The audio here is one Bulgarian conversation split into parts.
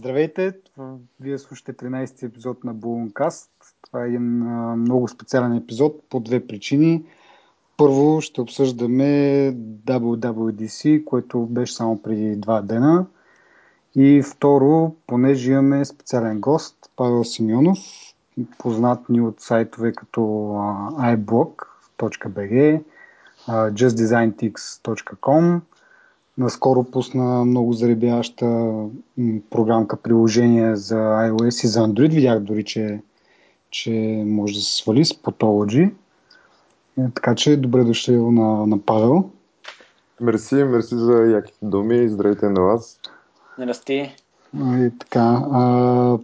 Здравейте! Вие слушате 13-ти епизод на Балонкаст. Това е един много специален епизод по две причини. Първо ще обсъждаме WWDC, което беше само преди 2 дена. И второ, понеже имаме специален гост, Павел Симеонов, познат ни от сайтове като iBlog.bg, JustDesignThings.com. Наскоро пусна много заребяваща програмка, приложение за iOS и за Android. Видях дори, че може да се свали Spotology. Така че добре дошли на Павел. Мерси за яките думи. Здравейте на вас. Здрасти. Така,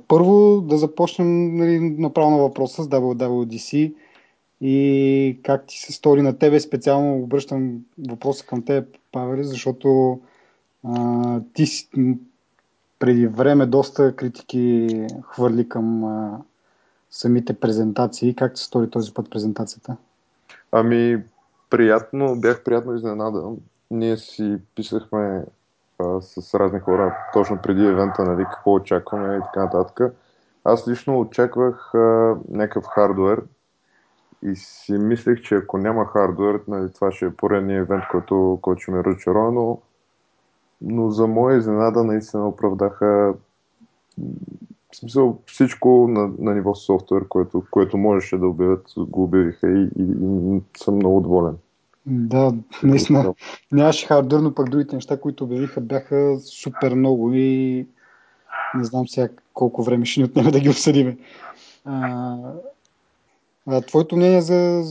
първо да започнем направо на въпроса с WWDC. И как ти се стори на тебе, специално обръщам въпроса към теб, Павел, защото ти си, преди време доста критики хвърли към самите презентации. Как ти се стори този път презентацията? Ами, бях приятно изненадан. Ние си писахме с разни хора точно преди евента, нали, какво очакваме и така нататък. Аз лично очаквах някакъв хардуер, и си мислех, че ако няма хардуер, нали, това ще е поредния евент, който ще ме разочарова, но за моя изненада наистина оправдаха, в смисъл, всичко на ниво софтуер, което можеше да обявят, го обявиха и съм много доволен. Да, наистина нямаше хардуер, но пък другите неща, които обявиха, бяха супер много и не знам сега колко време ще ни отнеме да ги обсъдиме. Твоето мнение за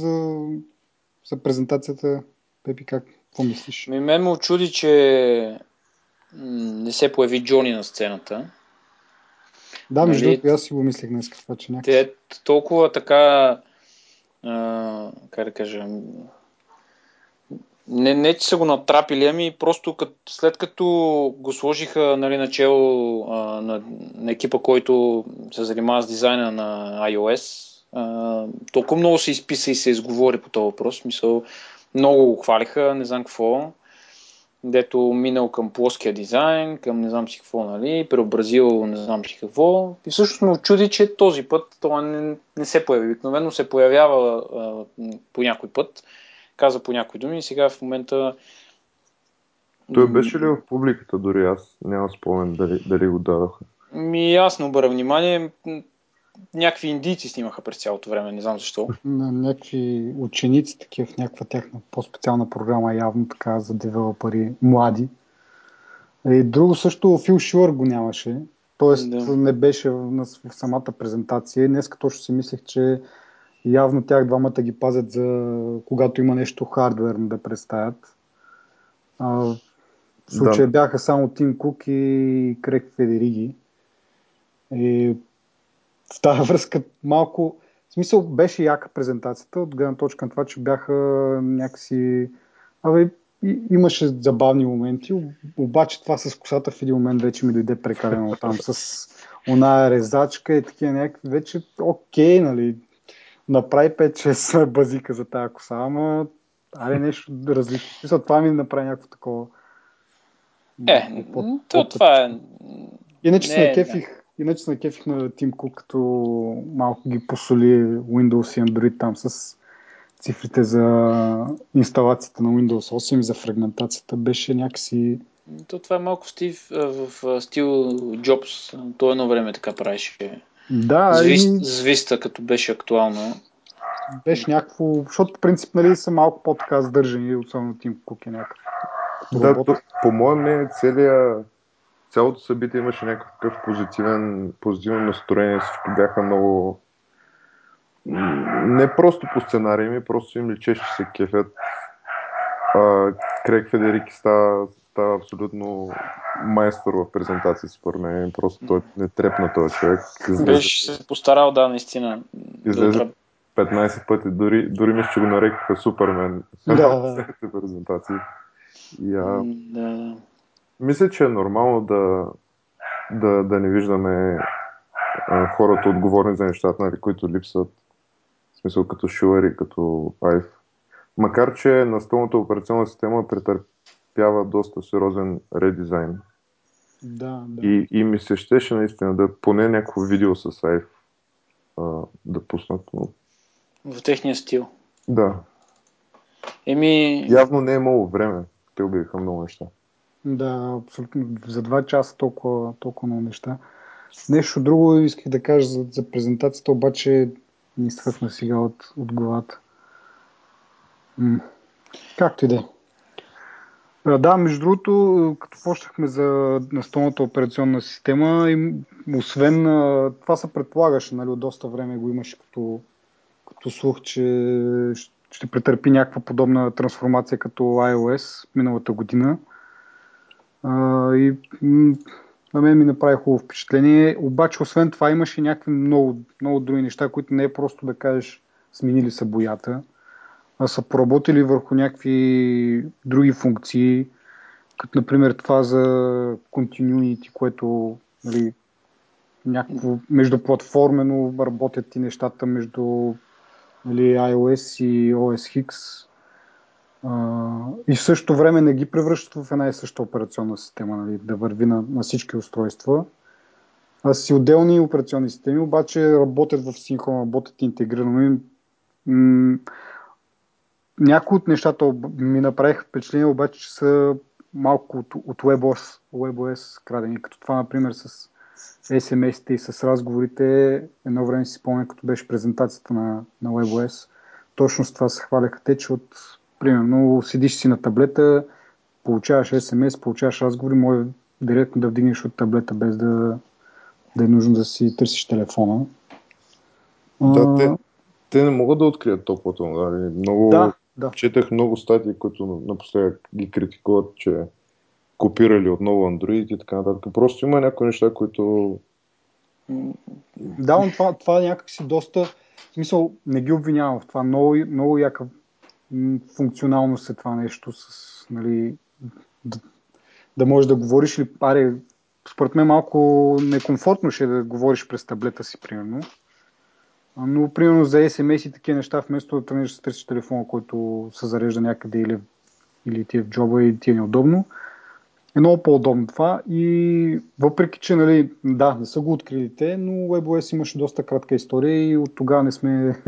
презентацията, Пепи, какво мислиш? Мен ме очуди, че не се появи Джони на сцената. Да, между другото, аз си го мислех днес, това, че някакси. Те толкова така, как да кажа, не че са го натрапили, ами просто след като го сложиха, нали, начало на екипа, който се занимава с дизайна на iOS, толкова много се изписа и се изговори по този въпрос. Мисъл, много го хвалиха, не знам какво, дето минал към плоския дизайн, към не знам си какво, нали, преобразил не знам си какво. И всъщност ме очуди, че този път това не се появи. Обикновено се появява по някой път, каза по някои думи и сега в момента... Той беше ли в публиката дори? Аз няма спомен дали го дадоха. Аз не обърна внимание... Някакви индийци снимаха през цялото време, не знам защо. Някакви ученици, такива в някаква тяхна по-специална програма, явно така за девелопери, млади. И друго също, Фил Шилър го нямаше, т.е. не беше в самата презентация. Днес точно си мислех, че явно тях двамата ги пазят за когато има нещо хардверно да представят. В случая бяха само Тим Кук и Крейг Федериги. В тази връзка малко... В смисъл, беше яка презентацията, от гледна точка на това, че бяха някакси... Имаше забавни моменти, обаче това с косата в един момент вече ми дойде прекалено там, с она резачка и такива някакви... Вече окей, нали, направи 5-6 базика за тази коса, ама... нещо различно. В смисъл, това ми направи някакво такова... Това е... Иначе се накефих... Иначе се накефих на Тим Кук, като малко ги посоли Windows и Android там с цифрите за инсталацията на Windows 8 и за фрагментацията. Беше някакси... Това е малко Стив в стил Джобс. То едно време така правеше. Да, Звиста, като беше актуално. Беше някакво... Защото по принцип, нали, са малко по-така сдържани, особено Тим Кук е някакъв. Да, по мое мнение цялото събитие имаше някакъв позитивен настроение, всички бяха много... Не просто по сценария ми, просто им личеше, че се кефят. Крейг Федериги става абсолютно майстор в презентация, според мен. Просто той не трепна този човек. Беше се постарал, да, наистина. Излезе 15 пъти, дори мисля, че го нарекаха Супермен. Да, презентации. Да. Мисля, че е нормално да не виждаме хората отговорни за нещата, нали, които липсват, в смисъл като Шилър и като Айв. Макар че настолната операционна система претърпява доста сериозен редизайн. Да. И ми се щеше наистина да поне някакво видео с iPhone да пуснат. Но... в техния стил. Да. Явно не е имало време. Те убиха много неща. Да, абсолютно. За 2 часа толкова много неща. Нещо друго исках да кажа за презентацията, обаче ни свъхна сега от главата. Както и да е. Да, между другото, като почнахме за настолната операционна система, и освен това се предполагаше, нали, от доста време го имаше като слух, че ще претърпи някаква подобна трансформация като iOS миналата година. И на мен ми направи хубаво впечатление, обаче освен това имаше някакви много, много други неща, които не е просто да кажеш сменили са боята, а са поработили върху някакви други функции, като например това за continuity, което, нали, някакво междуплатформено работят и нещата между, нали, iOS и OS X. И в същото време не ги превръщат в една и съща операционна система, нали, да върви на всички устройства. А си отделни операционни системи, обаче работят в синхрон, работят интегрирано. И, някои от нещата ми направиха впечатление, обаче че са малко от WebOS крадени. Като това, например, с SMS-те и с разговорите. Едно време си спомня, като беше презентацията на WebOS. Точно с това се хваляха те, че от примерно седиш си на таблета, получаваш SMS, получаваш разговори, може директно да вдигнеш от таблета, без да е нужно да си търсиш телефона. Да, те не могат да открият топлата. Да. Четах много статии, които напоследък ги критикуват, че копирали отново Android и така нататък. Просто има някои неща, които... Да, но това някак си доста... В смисъл, не ги обвинявам в това. Много, много яка функционалност е това нещо. С, нали, да можеш да говориш или... Аре, според мен малко некомфортно ще е да говориш през таблета си, примерно. Но, примерно, за SMS и такива неща, вместо да тръгнеш да търсиш телефона, който се зарежда някъде или ти е в джоба и ти е неудобно, е много по-удобно това. И въпреки, че, нали, да, не са го открилите, но WebOS имаше доста кратка история и от тогава не сме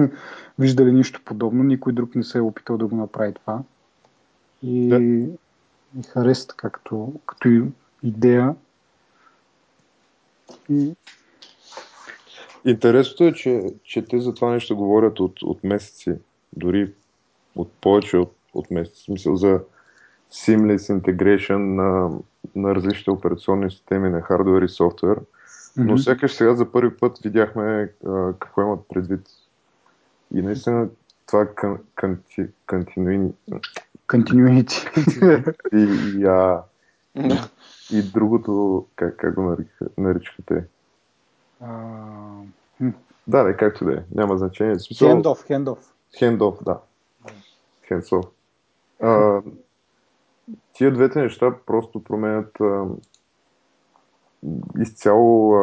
виждали нищо подобно. Никой друг не се е опитал да го направи това. И, да. И хареса така като идея. И... Интересното е, че те за това нещо говорят от месеци, дори от повече от месеци. В смисъл за seamless integration на различните операционни системи, на хардуер и софтуер. Но сякаш сега за първи път видяхме какво имат предвид. И наистина това continuity. И другото, как го наричате? Да, не, както да е. Няма значение. Handoff, да. Hands-off. Тия двете неща просто променят изцяло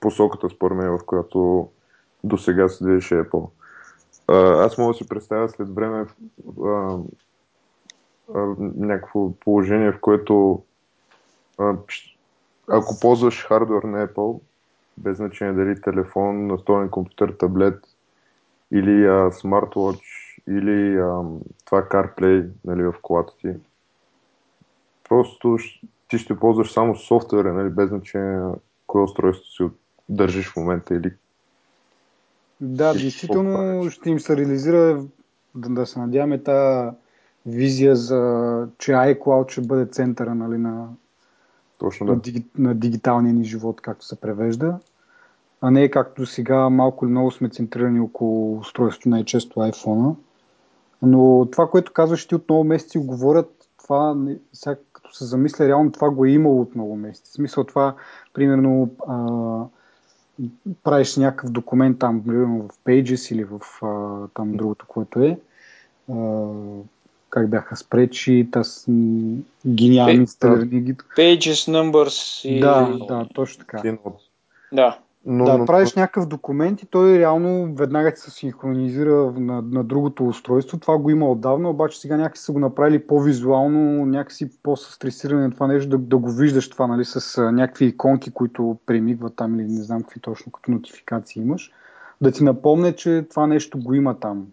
посоката, според мен, в която до сега се движеше Apple. Аз мога да си представя след време някакво положение, в което ако ползваш хардуер на Apple, без значение дали телефон, настолен компютър, таблет или смарт-уотч, или това CarPlay, нали, в колата ти. Просто ти ще ползваш само софтуера, нали, без значение кое устройство си държиш в момента. Или... Да, действително ще им се реализира, да се надяваме, тази визия, че iCloud ще бъде центъра, нали, на... Точно, да. На дигиталния ни живот, както се превежда, а не както сега малко или много сме центрирани около устройството, най-често iPhone-а. Но това, което казваш, ти от много месеци говорят, това, сега като се замисля, реално това го е имало от много месеци. В смисъл това, примерно, правиш някакъв документ там, примерно в Pages или в там другото, което е. Как бяха спречи, гениални стърни. Pages, Numbers и... Да, точно така. Да. Но, да, но... правиш някакъв документ и той реално веднага ти се синхронизира на другото устройство. Това го има отдавна, обаче сега някакси са го направили по-визуално, някакси по-състресиране на това нещо, да го виждаш това, нали, с някакви иконки, които премигват там или не знам какви точно, като нотификации имаш. Да ти напомня, че това нещо го има там.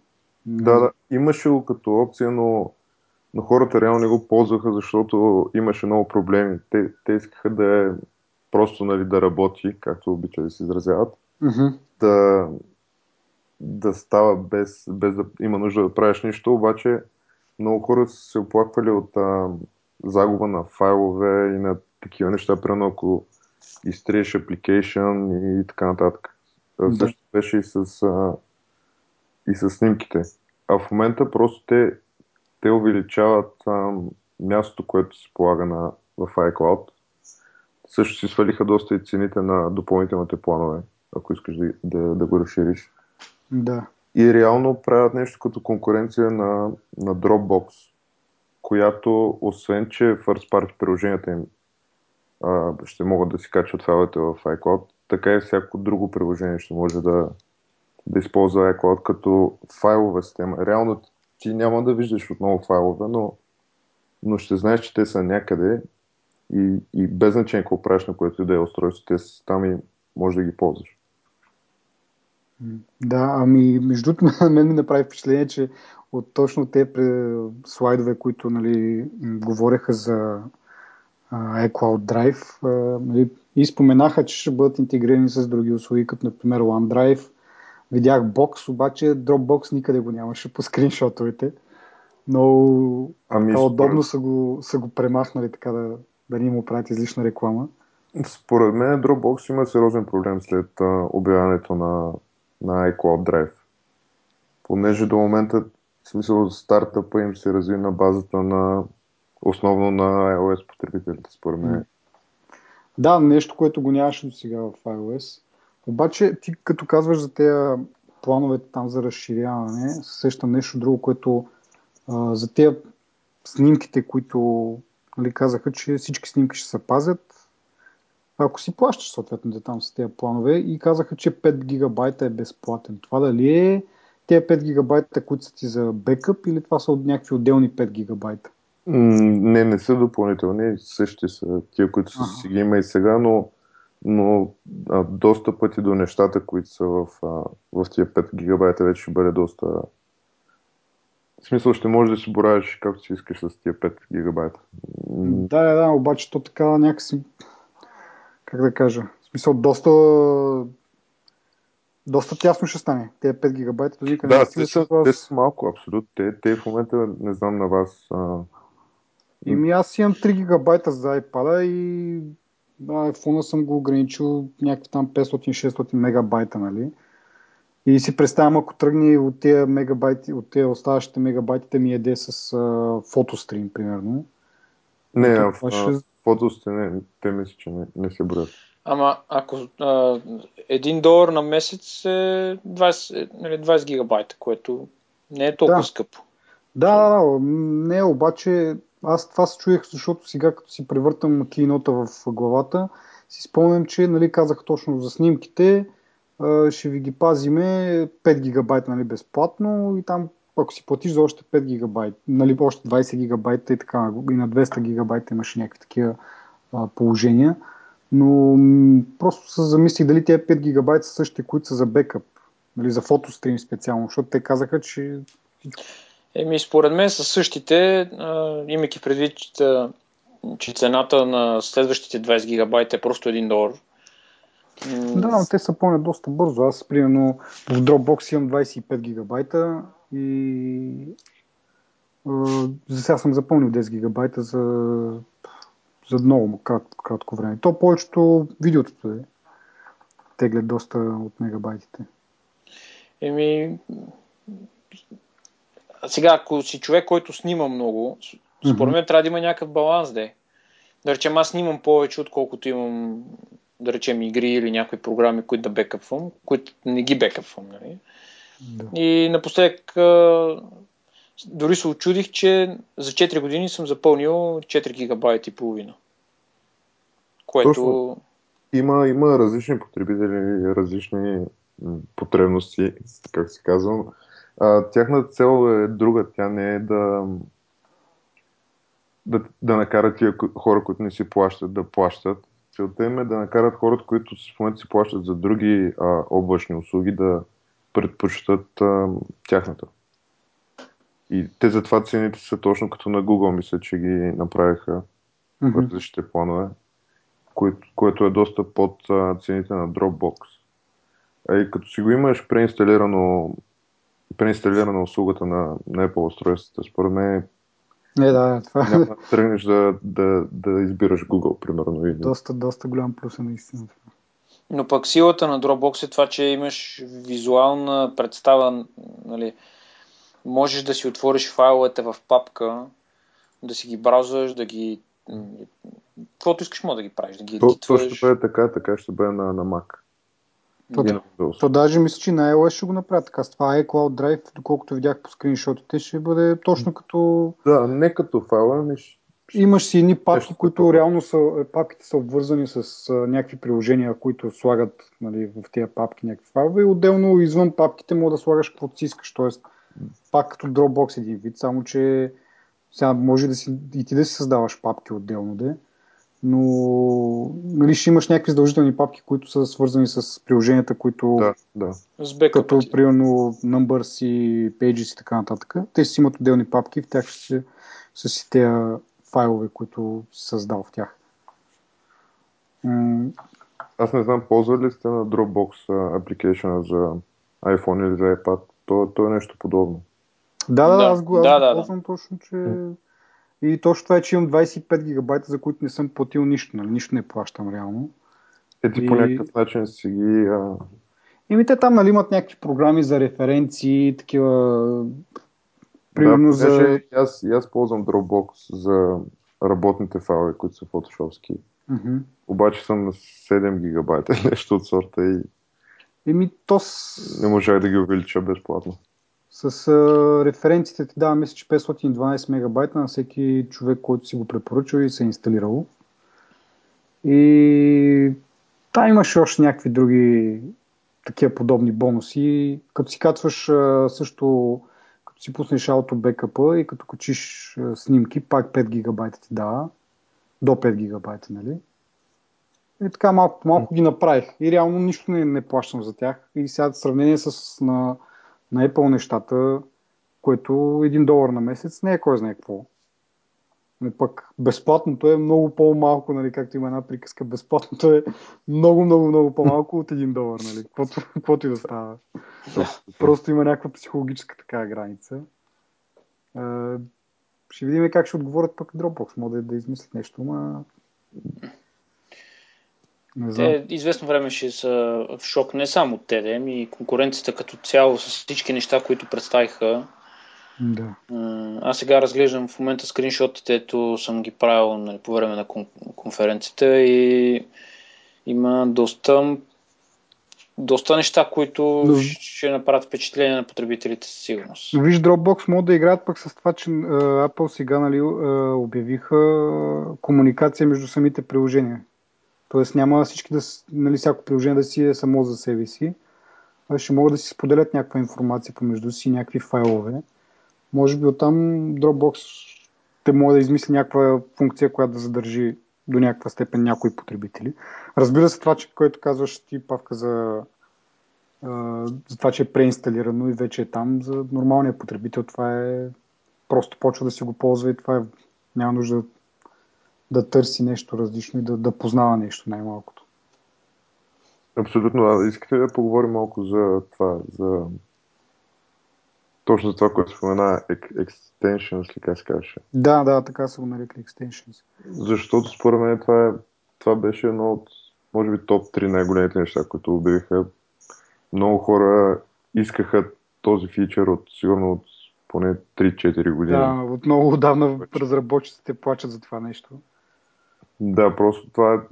Да, да, имаше го като опция, но хората реално не го ползваха, защото имаше много проблеми. Те искаха да е просто, нали, да работи, както обича да се изразяват, mm-hmm. да става без да има нужда да правиш нищо, обаче много хора са се оплаквали от загуба на файлове и на такива неща, примерно ако изтриеш application и така нататък. Mm-hmm. Също беше и с снимките. А в момента просто те увеличават мястото, което се полага в iCloud. Също си свалиха доста и цените на допълнителните планове, ако искаш да го разшириш. Да. И реално правят нещо като конкуренция на Dropbox, която, освен че first party приложенията им ще могат да си качват файловете в iCloud, така и всяко друго приложение ще може да използва iCloud като файлова система. Реално ти няма да виждаш отново файлове, но ще знаеш, че те са някъде. И без значение какво правиш, на което и да е устройство, те са там и може да ги ползваш. Да, ами между другото, на мен ми направи впечатление, че от точно те слайдове, които, нали, говореха за iCloud Drive, нали, и споменаха, че ще бъдат интегрирани с други услуги, като например OneDrive. Видях Box, обаче Dropbox никъде го нямаше по скриншотовете. Но удобно са го премахнали, така да ни му правят излишна реклама. Според мен Dropbox има сериозен проблем след обявяването на iCloud Drive. Понеже до момента, в смисъл, стартъпа им се разви на базата основно на iOS потребителите, според мен. Да, нещо, което го нямаше до сега в iOS. Обаче ти като казваш за тези плановете там за разширяване, сещам нещо друго, което за тези снимките, които, нали, казаха, че всички снимки ще се пазят, ако си плащаш съответно за там с тези планове, и казаха, че 5 гигабайта е безплатен. Това дали е тези 5 гигабайта, които са ти за бекъп, или това са от някакви отделни 5 гигабайта? Не са допълнителни, същите са тия, които са си ги има и сега, но доста пъти до нещата, които са в тия 5 гигабайта, вече ще бъде доста... В смисъл, ще можеш да си боравиш както си искаш с тия 5 гигабайта. Да, обаче то така някакси, как да кажа, в смисъл доста тясно ще стане. Тия 5 гигабайта, този къде да стигаш от вас. Те са малко, абсолютно. Те в момента, не знам на вас. Аз имам 3 гигабайта за iPad-а и iPhone-а съм го ограничил някакви там 500-600 мегабайта, нали? И си представям, ако тръгне от тези мегабайти, от тези оставащите мегабайтите ми яде с фотострим, примерно. Не, фотострим, те мисля, че не се броят. Ама ако $1 на месец е 20 гигабайта, което не е толкова скъпо. Да, не, обаче аз това се чуех, защото сега като си превъртам кинота в главата, си спомням, че, нали, казах точно за снимките, ще ви ги пазиме 5 гигабайт, нали, безплатно, и там ако си платиш за още 5 гигабайт, нали, още 20 гигабайта и така, и на 200 гигабайта имаше някакви такива положения, но просто се замислих дали тези 5 гигабайта са същите, които са за бекъп, нали, за фотострим специално, защото те казаха, че... Според мен са същите, имайки предвид, че цената на следващите 20 гигабайта е просто $1. Да, но те са пълнят доста бързо. Аз, примерно, в Dropbox имам 25 гигабайта и за сега съм запълнил 10 гигабайта за много кратко време. То повечето видеото теглят доста от мегабайтите. Сега, ако си човек, който снима много, според мен трябва да има някакъв баланс, де. Да речем, аз снимам повече, отколкото имам, да речем, игри или някои програми, които да бекъпвам, които не ги бекъпвам, нали? Да. И напоследък дори се очудих, че за 4 години съм запълнил 4 гигабайта и половина. Което... Има различни потребители, различни потребности, как се казва. Тяхната цел е друга. Тя не е да накарат тия хора, които не си плащат, да плащат. Целта им е да накарат хората, които в момента си плащат за други облачни услуги, да предпочитат тяхната. И те затова цените са точно като на Google, мисля, че ги направиха в различните планове, което е доста под цените на Dropbox. И като си го имаш преинсталирана услугата на Apple устройствата, според мен няма да тръгнеш да избираш Google, примерно. Или. Доста голям плюс е наистина. Но пък силата на Dropbox е това, че имаш визуална представа, нали, можеш да си отвориш файловете в папка, да си ги браузваш, да ги... Каквото искаш мога да ги правиш, да ги едитваш. То ще бъде така ще бъде на Mac. То даже мисля, че на iOS ще го направя така. С това iCloud Drive, доколкото видях по скриншотите, ще бъде точно като... Да, не като файла, имаш си едни папки, които реално папките са обвързани с някакви приложения, които слагат, нали, в тези папки някакви файлове, и отделно извън папките мога да слагаш каквото си искаш, т.е. пак като Dropbox един вид, само че сега може да си, и ти да си създаваш папки отделно, но, нали, ще имаш някакви задължителни папки, които са свързани с приложенията, които като примерно Numbers и Pages и така нататък. Те си имат отделни папки, в тях ще са си тези файлове, които си създал в тях. Аз не знам, ползвали ли сте на Dropbox апликейшъна за iPhone или за iPad? То е нещо подобно. Да, аз го ползвам точно, че... И точно това е, че имам 25 гигабайта, за които не съм платил нищо, нали? Нищо не плащам реално. Ти по някакъв начин си ги... Те там, нали, имат някакви програми за референции, такива... Примерно за... Аз ползвам Dropbox за работните файлове, които са фотошопски. Обаче съм на 7 гигабайта, нещо от сорта и... Не можах да ги увелича безплатно. С референците ти давам, мисля, че 512 мегабайта на всеки човек, който си го препоръчал и се е инсталирал. И там имаше още някакви други такива подобни бонуси. Като си качваш също, като си пуснеш ауто бекъпа и като качиш снимки, пак 5 гигабайта ти дава. До 5 гигабайта, нали? И така малко по малко ги направих. И реално нищо не плащам за тях. И сега в сравнение с на Apple нещата, което $1 на месец не е кой знае какво. Но пък безплатното е много по-малко, нали, както има една приказка, безплатното е много по-малко от $1, нали, каквото и да става. Просто има някаква психологическа такава граница. Ще видим как ще отговорят пък Dropbox, може да измислят нещо, ма... Те известно време ще са в шок не само те, и конкуренцията като цяло с всички неща, които представиха. Да. Аз сега разглеждам в момента скриншотите, ето съм ги правил, нали, по време на конференцията, и има доста неща, които ще направят впечатление на потребителите със сигурност. Но виж, Dropbox могат да играят пък с това, че Apple сега, нали, обявиха комуникация между самите приложения. Тоест няма всички нали, всяко приложение да си е само за себе си. Ще могат да си споделят някаква информация помежду си, някакви файлове. Може би оттам Dropbox те могат да измисли някаква функция, която да задържи до някаква степен някои потребители. Разбира се, това, че, което казваш ти, Павка, за това, че е преинсталирано и вече е там, за нормалния потребител това е просто почва да си го ползва и това е, няма нужда да търси нещо различно и да познава нещо най-малкото. Абсолютно. Искате да поговорим малко за това, точно за това, което спомена Extensions, ли как се казваше? Да, така са го нарекли Extensions. Защото според мен това беше едно от, може би, топ 3 най-големите неща, които обявиха. Много хора искаха този фичър сигурно от поне 3-4 години. Да, от много отдавна разработчиците плачат за това нещо. Да, просто това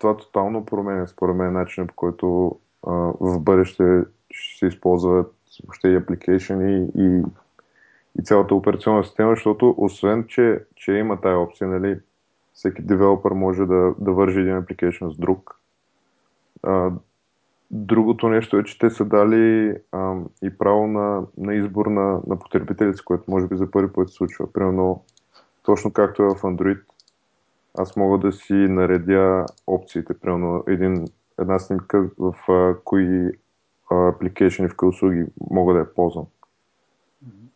тотално променя, според мен, начинът, по който в бъдеще ще се използват въобще и апликейшъни и цялата операционна система, защото освен, че има тая опция, нали, всеки девелопър може да вържи един апликейшън с друг, Другото нещо е, че те са дали и право на избор на потребителите, което може би за първи път се случва. Примерно, точно както е в Android, аз мога да си наредя опциите. Примерно, една снимка в кои апликейшни, в кои услуги мога да я ползвам.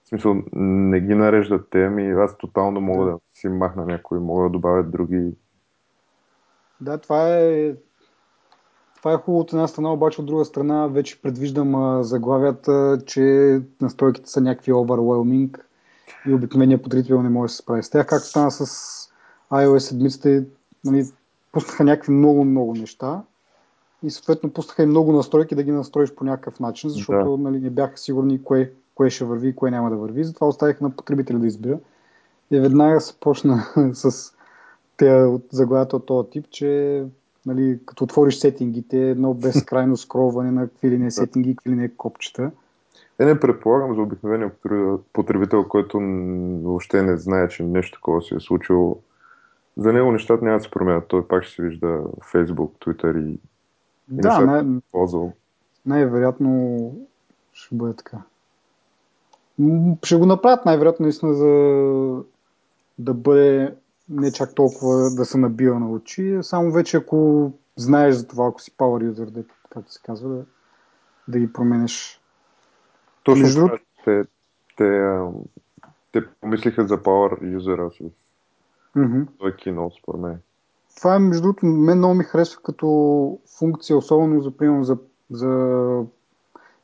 В смисъл, не ги нареждат те, ами аз тотално мога да си махна някой, мога да добавя други. Да, това е хубаво от една страна, обаче от друга страна вече предвиждам заглавията, че настройките са някакви overwhelming и обикновения потребител не може да се справи с тях. Както стана с iOS 7-те, нали, пуснаха някакви много неща и съответно пуснаха и много настройки да ги настроиш по някакъв начин, защото нали, не бяха сигурни кое ще върви и кое няма да върви. Затова оставиха на потребителя да избира. И веднага се почна с заглавията от този тип, че нали, като отвориш сетингите, едно безкрайно скролване на какви ли не сетинги и какви ли не копчета. Не предполагам за обикновения потребител, който въобще не знае, че нещо такова се е случило. За него нещата няма да се променят. Той пак ще се вижда в Facebook, Twitter и не се ползвал. Най-вероятно ще бъде така. Ще го направят най-вероятно наистина, за да бъде не чак толкова да се набива на очи, само вече ако знаеш за това, ако си power user, както се казва, да ги променеш. Точно те помислиха за power user-а с този Keynote, според мен. Това е, между другото, мен много ми харесва като функция, особено за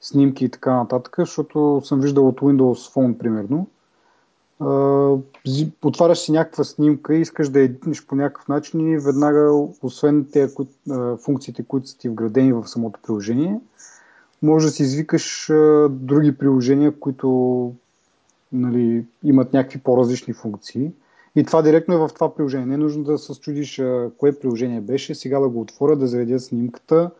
снимки и така нататък, защото съм виждал от Windows Phone, примерно. Отваряш си някаква снимка и искаш да я едитнеш по някакъв начин и веднага, освен тези функциите, които са ти вградени в самото приложение, може да си извикаш други приложения, които нали, имат някакви по-различни функции. И това директно е в това приложение. Не е нужно да се чудиш кое приложение беше, сега да го отворя, да заредя снимката,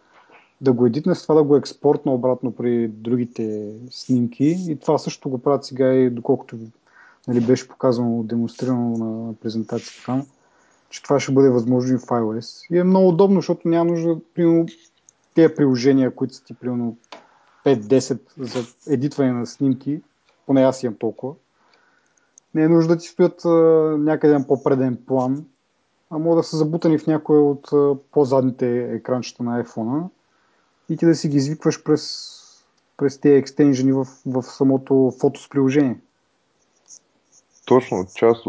да го едитна, с това да го експортна обратно при другите снимки. И това също го правят сега и доколкото нали, беше показано, демонстрирано на презентацията там, че това ще бъде възможно и в iOS. И е много удобно, защото няма нужда примерно тези приложения, които са ти примерно 5-10 за едитване на снимки, поне аз имам толкова. Не е нужда да ти стоят някъде по-преден план, а могат да са забутани в някои от по-задните екранчета на iPhone-а и ти да си ги извикваш през тези екстенжени в самото фотос приложение. Точно, част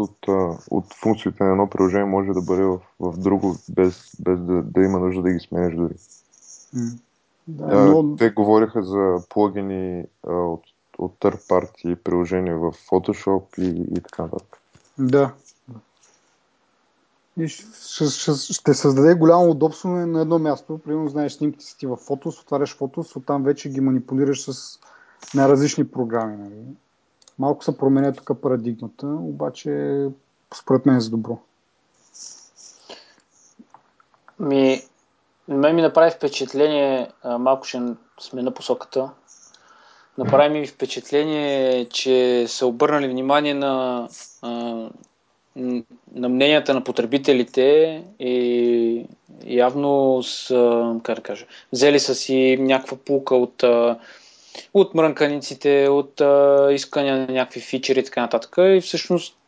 от функциите на едно приложение може да бъде в друго, без да има нужда да ги сменеш дори. Да, но... Те говориха за плагини от third party приложения в Photoshop и така нататък. Да. И ще създаде голямо удобство на едно място. Примерно знаеш снимките си ти в Photos, отваряш Photos, оттам вече ги манипулираш с най-различни програми. Нали? Малко се променя тук парадигмата, обаче според мен е за добро. Ми направи впечатление, малко ще сме на посоката, направи ми впечатление, че са обърнали внимание на мненията на потребителите и явно взели са си някаква пулка от мрънканиците, от искания на някакви фичери и така нататък. И всъщност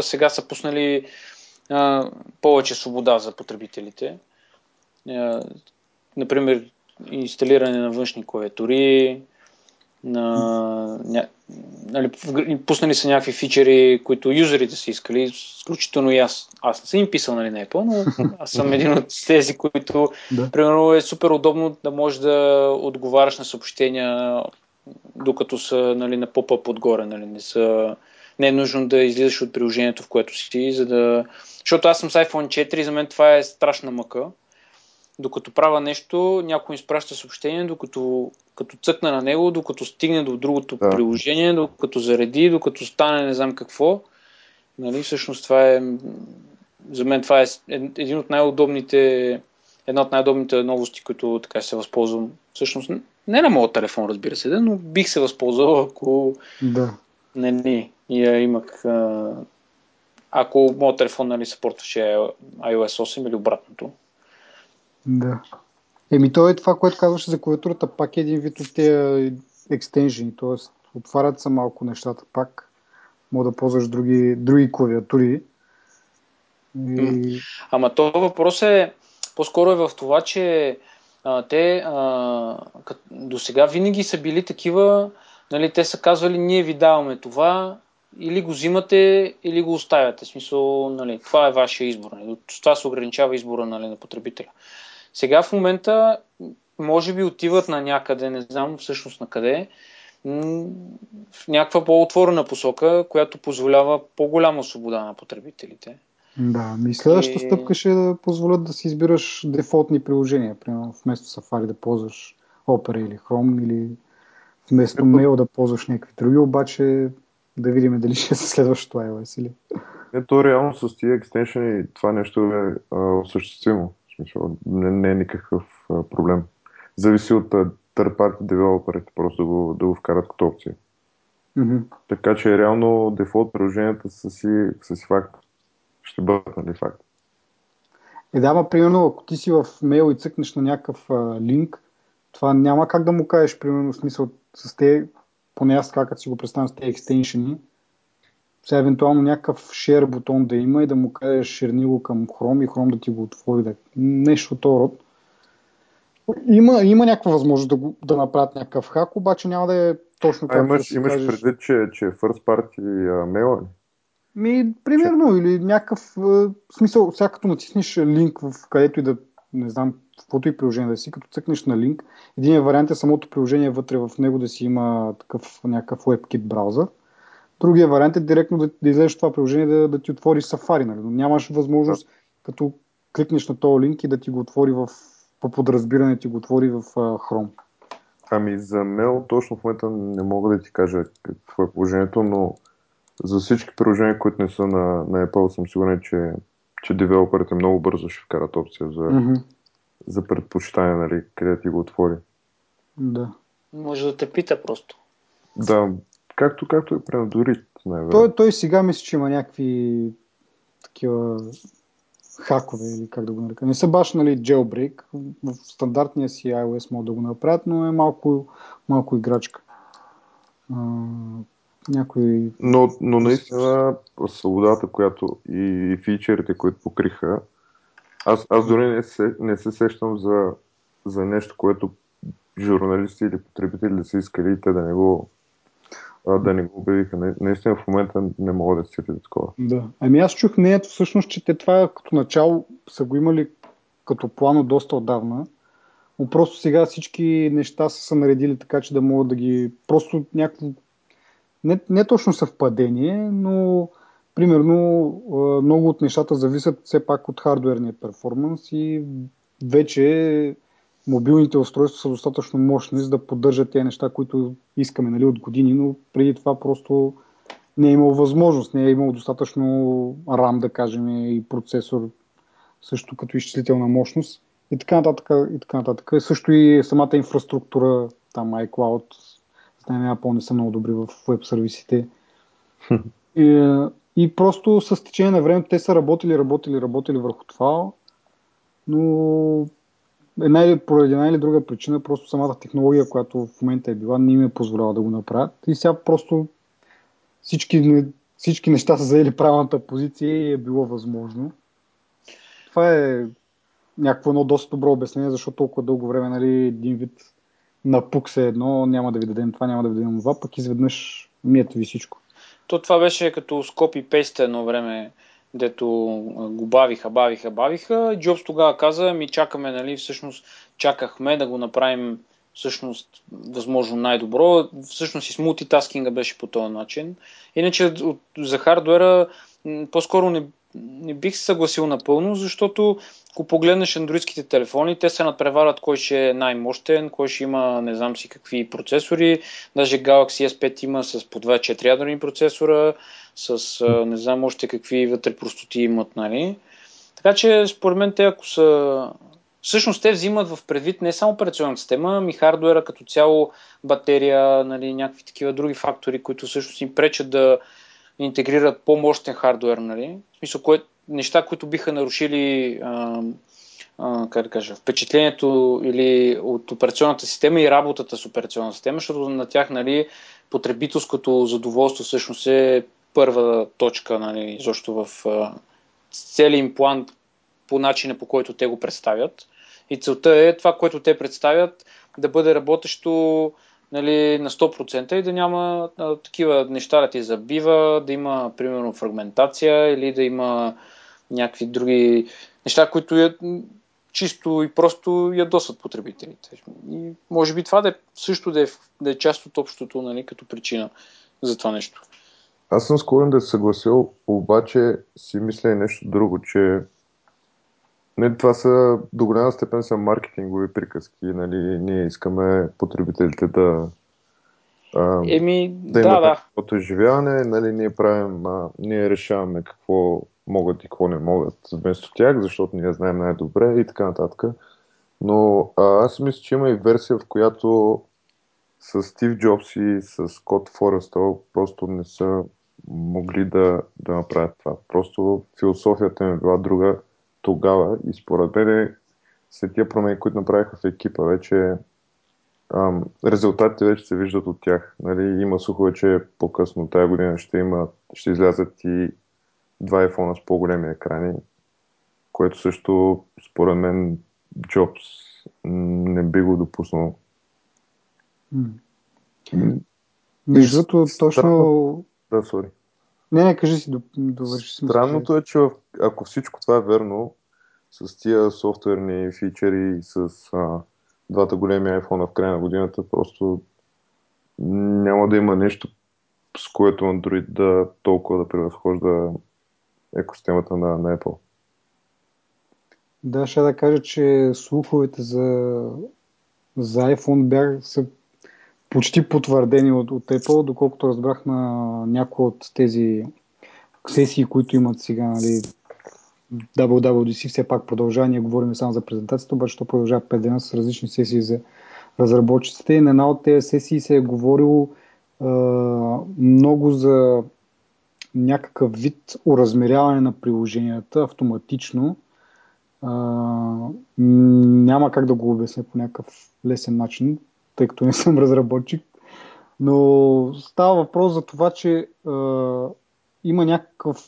сега са пуснали повече свобода за потребителите. Например, инсталиране на външни клавиатури, пуснали са някакви фичери, които юзерите са искали, включително и аз не съм им писал, нали, на Apple, но аз съм един от тези, които примерно е супер удобно да можеш да отговаряш на съобщения, докато са, нали, на поп-ъп отгоре, нали, не е нужно да излизаш от приложението, в което си, защото аз съм с iPhone 4 и за мен това е страшна мъка. Докато правя нещо, някой изпраща съобщение, докато цъкна на него, докато стигне до другото приложение, докато зареди, докато стане не знам какво. Нали, всъщност това е, за мен това е една от най-удобните новости, които така се възползвам. Всъщност не на моят телефон, разбира се, но бих се възползвал, ако имах... Ако моят телефон, нали, съпортваше iOS 8 или обратното. Да. Еми то е това, което казваше за клавиатурата, пак е един вид от тези екстенжени, т.е. отварят са малко нещата пак, мога да ползваш други клавиатури. И... Ама то въпрос е, по-скоро е в това, че те до сега винаги са били такива, нали, те са казвали, ние ви даваме това, или го взимате, или го оставяте. В смисъл, нали, това е вашия избор. Нали. Това се ограничава избора, нали, на потребителя. Сега в момента може би отиват на някъде, не знам всъщност на къде, в някаква по-отворена посока, която позволява по-голяма свобода на потребителите. Да, и следващата стъпка ще е да позволят да си избираш дефолтни приложения, примерно вместо Safari да ползваш Opera или Chrome, или вместо Mail да ползваш някакви други, обаче да видим дали ще е следващото iOS или... Ето реално с тия екстеншъни това нещо е осъществимо. Не е никакъв проблем. Зависи от third party девелоперите, просто да го вкарат като опция. Mm-hmm. Така че реално дефолт приложенията са си факт. Ще бъдат, нали, факт. Е да, ма примерно, ако ти си в мейл и цъкнеш на някакъв линк, това няма как да му кажеш, примерно, в смисъл с те, поне аз какът си го представям с те екстеншени, сега евентуално някакъв share бутон да има и да му кажеш шерни го към Chrome и Chrome да ти го отвори, да нещо от този род. Има някаква възможност да направят някакъв хак, обаче няма да е точно това. Имаш предвид, че е first party мейл? Ми, примерно, или някакъв смисъл, сега като натиснеш линк в където и да, не знам, в каквото и приложение да си, като цъкнеш на линк, един вариант е самото приложение вътре в него да си има такъв някакъв WebKit браузър. Другия вариант е директно да излезеш това приложение да ти отвори Safari, нали? Нямаш възможност, като кликнеш на този линк и да ти го отвори по подразбиране, ти го отвори в Chrome. Ами за Mail точно в момента не мога да ти кажа какво е положението, но за всички приложения, които не са на Apple, съм сигурен, че девелоперите много бързо ще вкарат опция за предпочитание, нали, къде ти го отвори. Да. Може да те пита просто. Да, както е пренадорит. Той сега мисля, че има някакви такива хакове, или как да го нарека. Не са баш, нали, jailbreak, в стандартния си iOS могат да го направят, но е малко играчка. Някои... Но наистина свободата, която и фичерите, които покриха, аз дори не се сещам за нещо, което журналисти или потребители да са искали и те да не го обявиха. Наистина в момента не мога да се сетя такова. Да. Ами аз чух мнението всъщност, че те това като начало са го имали като плано доста отдавна. Но просто сега всички неща са наредили така, че да могат да ги... Просто някакво... Не точно съвпадение, но примерно много от нещата зависят все пак от хардуерния перформанс и вече мобилните устройства са достатъчно мощни, за да поддържат тези неща, които искаме, нали, от години, но преди това просто не е имало възможност, не е имало достатъчно RAM, да кажем, и процесор също като изчислителна мощност и така нататък. И така нататък. Също и самата инфраструктура, там iCloud, Apple не са много добри в веб сервисите. И просто с течение на времето те са работили върху това, но поради една или друга причина просто самата технология, която в момента е била, не им е позволява да го направят. И сега просто всички неща са заели правилната позиция и е било възможно. Това е някакво едно доста добро обяснение, защото толкова дълго време, нали, един вид на пук се едно, няма да ви дадем това, няма да ви дадем това, пък изведнъж мието ви всичко. То това беше като с копи-пейст едно време, дето го бавиха. Джобс тогава каза, ми чакаме, нали, всъщност чакахме да го направим всъщност възможно най-добро. Всъщност и с мултитаскинга беше по този начин. Иначе за хардуера по-скоро не бих се съгласил напълно, защото ако погледнеш андроидските телефони, те се надпреварват кой ще е най-мощен, кой ще има не знам си какви процесори. Даже Galaxy S5 има с по 2-4 ядрени процесора, с не знам още какви вътре простоти имат, нали. Така че според мен те ако са... Всъщност те взимат в предвид не само операционната система, ами хардуера като цяло, батерия, нали, някакви такива други фактори, които всъщност им пречат да интегрират по-мощен хардуер, нали? В смисъл, неща, които биха нарушили впечатлението или от операционната система и работата с операционната система, защото на тях, нали, потребителското задоволство всъщност е първа точка, нали, защото в целия им план по начина, по който те го представят. И целта е това, което те представят, да бъде работещо, нали, на 100% и да няма такива неща да ти забива, да има, примерно, фрагментация или да има някакви други неща, които чисто и просто ядосват потребителите. И може би това да е част от общото, нали, като причина за това нещо. Аз съм склонен да се съгласил, обаче си мисля и нещо друго, че това са до голяма степен са маркетингови приказки. Нали? Ние искаме потребителите да имат каквото изживяване. Нали? Ние решаваме какво могат и какво не могат вместо тях, защото ние знаем най-добре и така нататък. Но аз мисля, че има и версия, в която с Стив Джобс и с Скот Форестъл просто не са могли да направят това. Просто философията им е била друга тогава и според мен след тия промени, които направиха в екипа, вече резултатите вече се виждат от тях. Нали? Има слухове, че по-късно тази година ще излязат и два айфона с по-големи екрани, което също според мен Джобс не би го допуснал. Междуто точно... Да, сори. Не, кажи си, довърши си. Странното е, че ако всичко това е верно, с тия софтуерни фичери и с двата големи айфона в края на годината, просто няма да има нещо, с което Android толкова да превъзхожда екосистемата на Apple. Да, ще да кажа, че слуховете за iPhone са почти потвърдени от Apple, доколкото разбрах на някои от тези сесии, които имат сега, нали, WWDC, все пак продължава, ние говорим само за презентацията, обаче то продължава 5 дена с различни сесии за разработчиците и на една от тези сесии се е говорило много за някакъв вид уразмеряване на приложенията автоматично. Няма как да го обясня по някакъв лесен начин, тъй като не съм разработчик, но става въпрос за това, че има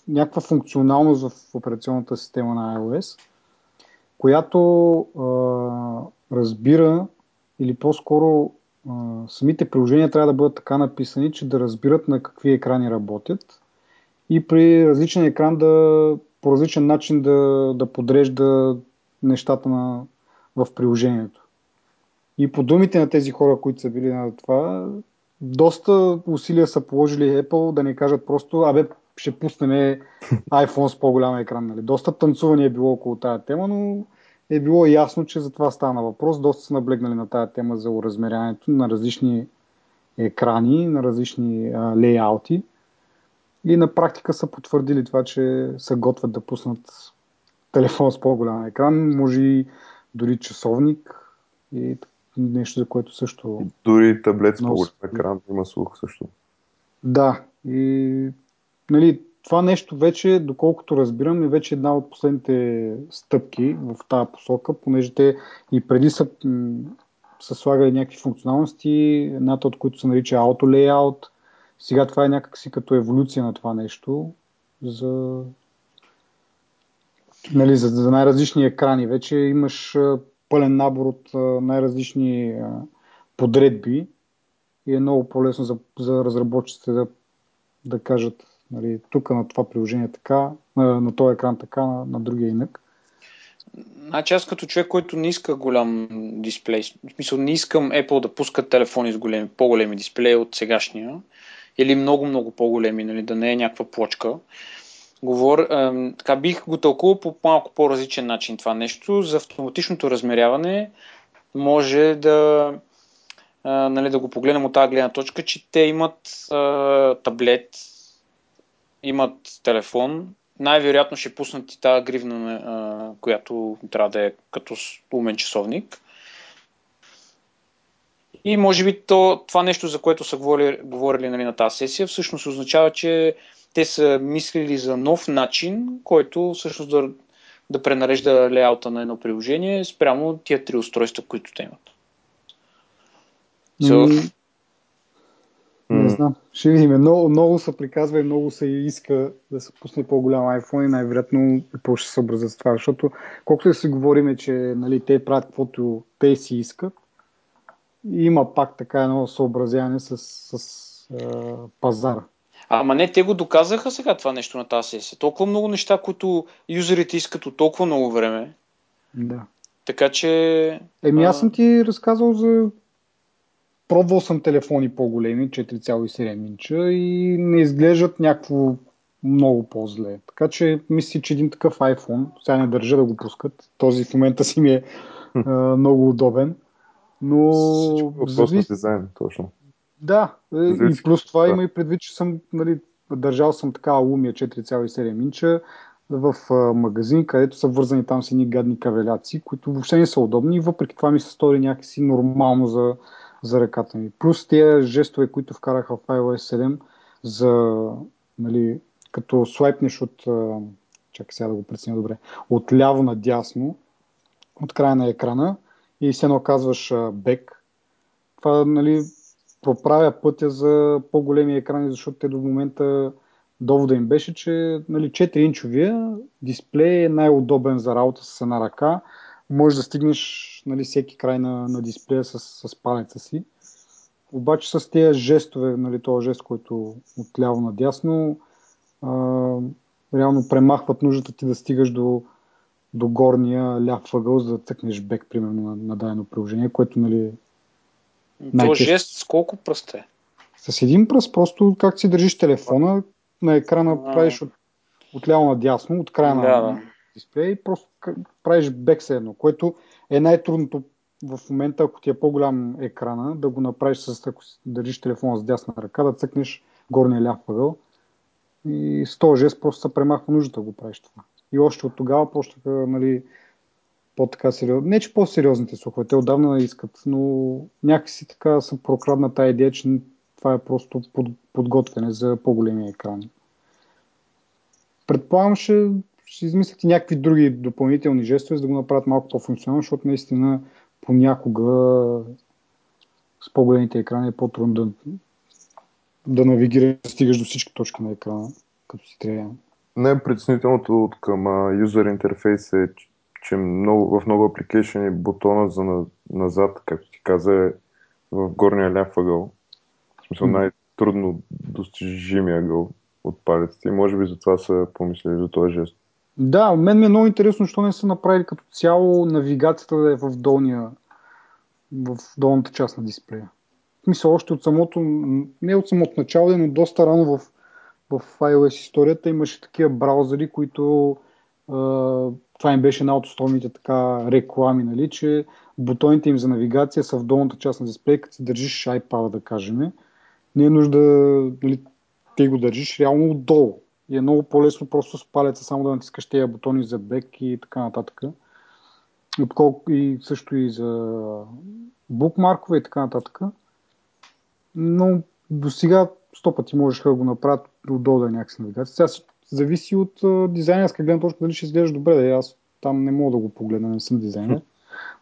някаква функционалност в операционната система на iOS, която разбира, или по-скоро самите приложения трябва да бъдат така написани, че да разбират на какви екрани работят и при различен екран по различен начин да подрежда нещата в приложението. И по думите на тези хора, които са били на това, доста усилия са положили Apple да не кажат просто ще пуснем iPhone с по-голям екран. Нали? Доста танцуване е било около тая тема, но е било ясно, че за това стана въпрос. Доста са наблегнали на тая тема за уразмеряването на различни екрани, на различни лейаути. И на практика са потвърдили това, че се готвят да пуснат телефон с по-голям екран, може и дори часовник и нещо, за което също... И дори таблет с по-голям екран има слух също. Да, и нали, това нещо вече, доколкото разбирам, е вече една от последните стъпки в тази посока, понеже те и преди са слагали някакви функционалности, едната от които се нарича Auto Layout. Сега това е някакси като еволюция на това нещо за най-различни екрани. Вече имаш пълен набор от най-различни подредби и е много по-лесно за разработчиците да кажат, нали, тук на това приложение така, на този екран така, на другия инак. Значи аз като човек, който не иска голям дисплей, в смисъл не искам Apple да пускат телефони с по-големи дисплеи от сегашния, или много-много по-големи, нали, да не е някаква плочка. Така бих го тълкувал по малко по-различен начин това нещо. За автоматичното размеряване може да го погледнем от тази гледна точка, че те имат таблет, имат телефон. Най-вероятно ще пуснат и тази гривна, която трябва да е като умен часовник. И може би това нещо, за което са говорили, нали, на тази сесия, всъщност означава, че те са мислили за нов начин, който всъщност да пренарежда леаута на едно приложение спрямо тия три устройства, които те имат. Не знам, ще видим. Много се приказва и много се иска да се пусне по-голям iPhone и най-вероятно Apple ще се съобразят с това, защото колкото да се говорим, че нали, те правят каквото те си искат, има пак така едно съобразяване с пазара. Ама не, те го доказаха сега това нещо на тази сесия. Толкова много неща, които юзерите искат от толкова много време. Да. Така че... аз съм ти разказал за... Пробвал съм телефони по-големи, 4,7 инча и не изглеждат някакво много по-зле. Така че мисля, че един такъв iPhone, сега не държа да го пускат, този в момента си ми е много удобен. Но... Въпросът с дизайн, точно. Да, и плюс това има и предвид, че съм държал съм така Lumia 4,7 инча в магазин, където са вързани там с едни гадни кавеляци, които въобще не са удобни и въпреки това ми се стори някакси нормално за ръката ми. Плюс тия жестове, които вкараха в iOS 7 за, като слайпнеш от чакай сега да го преценя добре, от ляво на дясно, от края на екрана и се наказваш бек. Това, проправя пътя за по-големи екрани, защото те до момента довода им беше, че 4-инчовия дисплей е най-удобен за работа с една ръка. Може да стигнеш всеки край на дисплея с палеца си. Обаче с тези жестове, този жест, който от ляво надясно, реално премахват нуждата ти да стигаш до горния ляв ъгъл, за да тъкнеш бек, примерно, на дадено приложение, което То жест с колко пръст е? С един пръст, просто как си държиш телефона, на екрана правиш от ляво надясно, от края на дисплея и просто правиш бек с едно, което е най-трудното в момента, ако ти е по-голям екрана, да го направиш ако държиш телефона с дясна ръка, да цъкнеш горния ляв ъгъл и с този жест просто се премахва нуждата да го правиш това. И още от тогава почнаха по-така сериозно. Не, че по-сериозните слухове, те отдавна искат, но някакси така се прокрадна тая идея, че това е просто подготвяне за по-големи екрани. Предполагам, ще измислят и някакви други допълнителни жестове, за да го направят малко по-функционално, защото наистина понякога с по-големите екрани е по-трудно да навигираш, да стигаш до всички точки на екрана, като си трябва. Най-притеснителното от към юзер интерфейс е, че в много апликейшени бутона за назад, както ти каза, е в горния ляв ъгъл. В смисъл най-трудно достижимия ъгъл от палеците и може би за това са помислили за този жест. Да, мен ми е много интересно, защо не са направили като цяло навигацията да е в долната част на дисплея. Мисля, още не от самото начало, но доста рано в iOS историята имаше такива браузъри, които това им беше една от основните така реклами, че бутоните им за навигация са в долната част на дисплея, като си държиш iPad, да кажем. Не е нужда ти го държиш реално отдолу. И е много по-лесно просто с палеца само да натискаш тези бутони за бек и така нататък. И също и за букмаркове и така нататък. Но до сега 100 пъти можеха да го направят отдолу да е някакси навигация. Сега зависи от дизайнерска гледна точка, дали ще изглежда добре. Аз там не мога да го погледна, не съм дизайнер.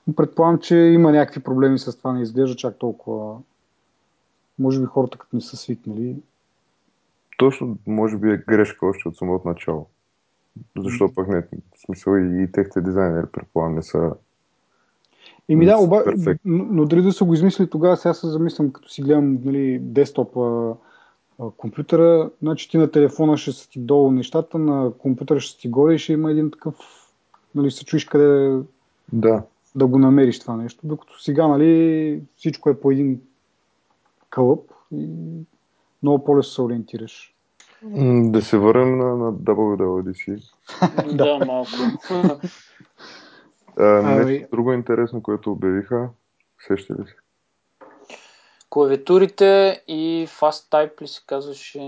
Но предполагам, че има някакви проблеми с това, не изглежда чак толкова. Може би хората като не са свикнали. Точно, може би е грешка още от самото начало. Защо пък не, в смисъл и техните дизайнери, предполагам, не са. Но дори да са го измислили тогава, сега се замислям, като си гледам десктоп компютъра, значи ти на телефона ще са ти долу нещата, на компютъра ще са ти горе и ще има един такъв, се чуеш къде да го намериш това нещо, докато сега, всичко е по един кълъп и много по-лесно се ориентираш. Да се върнем на WWDC. Да, малко. Нещо друго интересно, което обявиха, сеща ли си? Клавиатурите и Fast Type ли се казваше?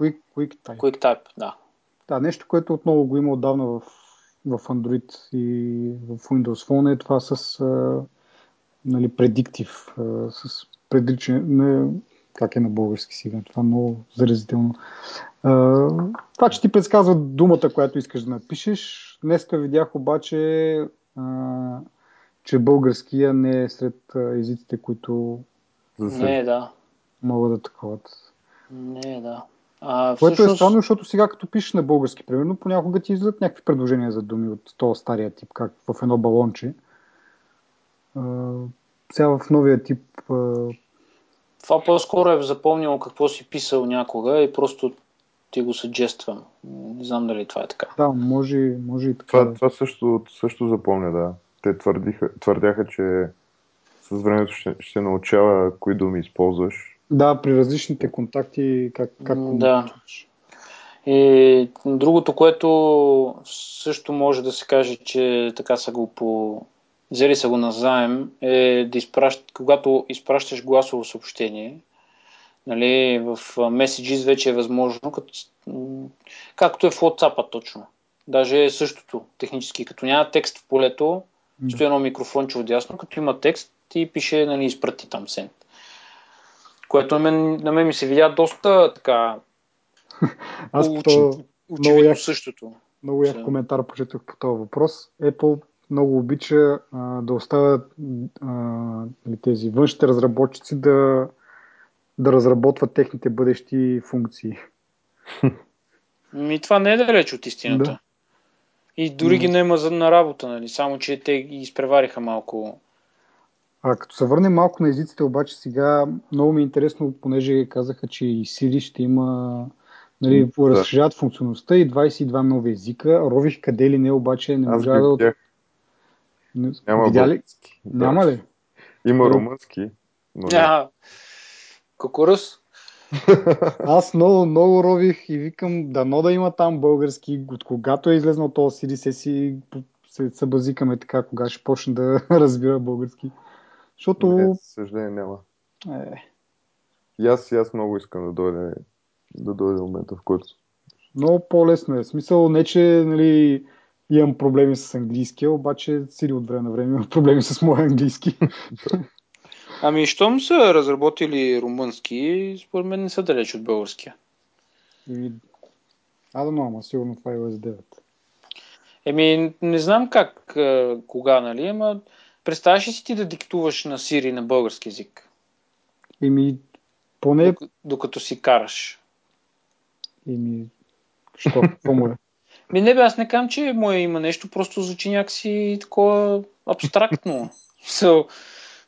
Quick Type, да. Да, нещо, което отново го има отдавна в Android и в Windows Phone е това с предиктив, с предричане. Как е на български сега, това е много заразително. Това, че ти предсказва думата, която искаш да напишеш, Днеска видях обаче, че българския не е сред езиците, които не, да, могат да таковат. Не, да. Което всъщност е странно, защото сега като пишеш на български, примерно, понякога ти излизат някакви предложения за думи от този стария тип, как в едно балонче. Сега в новия тип... Това по-скоро е запомнило какво си писал някога и просто ти го съджествам. Не знам дали това е така. Да, може и така. Това също запомня, да. Те твърдяха, че с времето ще научава кои думи използваш. Да, при различните контакти, как да. И другото, което също може да се каже, че така са го взели са го назаем, е да когато изпращаш гласово съобщение, нали, в Messages вече е възможно, както е в WhatsApp-а точно. Даже е същото технически. Като няма текст в полето, стои едно микрофонче отдясно, като има текст и пише, нали, изпрати там сент. Което на мен ми се видя доста така очевидно същото. Много як коментар прочетох по този въпрос. Apple много обича да оставят тези външните разработчици да разработват техните бъдещи функции. Това не е далеч от истината. Да. И дори ги няма на работа, нали? Само че те ги изпревариха малко. Като се върнем малко на езиците, обаче сега много ми е интересно, понеже казаха, че и Siri ще има, нали, разширяват функционалността и 22 нови езика. Рових къде ли не, обаче не можа да... Няма ли? Има румънски. Но... Кокурус? Аз много рових и викам, дано да има там български. От когато е излезнал този Siri, се събазикаме така, кога ще почне да разбира български. Защото... съжаление няма. И аз много искам да дойде момента, в който... Много по-лесно е. В смисъл, не че, нали, имам проблеми с английския, обаче Siri от време на време имам проблеми с моя английски. Ами, щом са разработили румънски, според мен не са далеч от българския. Ама сигурно това е iOS 9. Не знам как, кога, нали, ама... Представяш ли си ти да диктуваш на Siri на български език? Поне... Докато си караш. Що? Какво му е? Аз не казвам, че има нещо, просто звучи някакси такова абстрактно.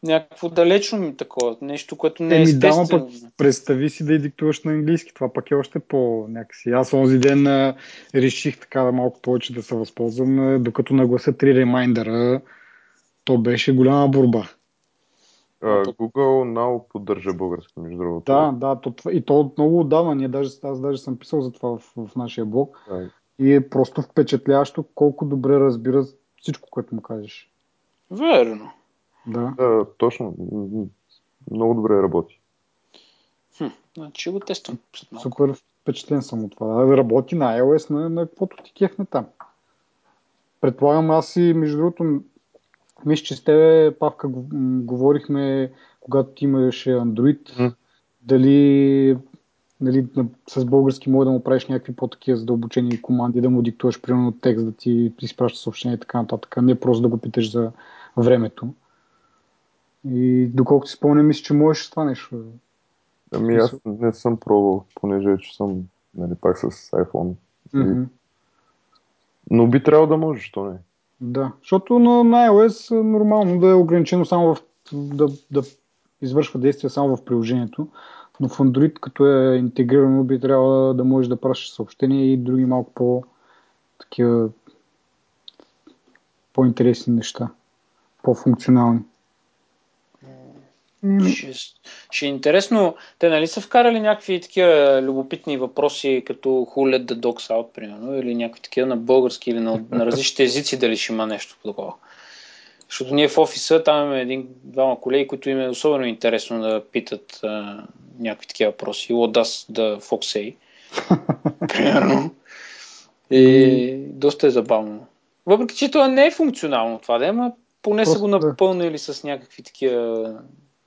Някакво далечно такова, нещо, което не е естествено. Представи си да и диктуваш на английски, това пък е още по-някакси. Аз онзи ден реших така малко повече да се възползвам, докато наглася 3 ремайндера. То беше голяма борба. Google Now поддържа български, между другото. Да, то много отдавна. Аз даже съм писал за това в нашия блог. И е просто впечатляващо колко добре разбира всичко, което му кажеш. Верно. Да, точно. Много добре работи. Ще го тествам. Супер впечатлен съм от това. Работи на iOS, на каквото ти кефне там. Предполагам, аз и между другото, мисля, че с тебе, Павка, говорихме, когато ти имаше Android, дали, нали, с български може да му правиш някакви по-такива задълбочени команди, да му диктуваш примерно текст, да ти изпраща съобщение и така нататък, не просто да го питаш за времето. И доколкото си спомням, мисля, че можеш това нещо. Аз не съм пробвал, понеже че съм, нали, пак с iPhone. Но би трябвало да можеш, що не. Да, защото на iOS нормално да е ограничено само да извършва действия само в приложението, но в Android, като е интегрирано, би трябва да можеш да пращаш съобщения и други малко такива по-интересни неща, по-функционални. Ще е интересно, те нали са вкарали някакви такива любопитни въпроси, като Who let the dogs out, примерно, или някакви такива на български или на различни езици, дали ще има нещо такова. Защото ние в офиса, там имаме един-двама колеги, които им е особено интересно да питат някакви такива въпроси. What does the fox say? Примерно. И доста е забавно. Въпреки, че това не е функционално това, да, ама поне са го напълнили с някакви такива...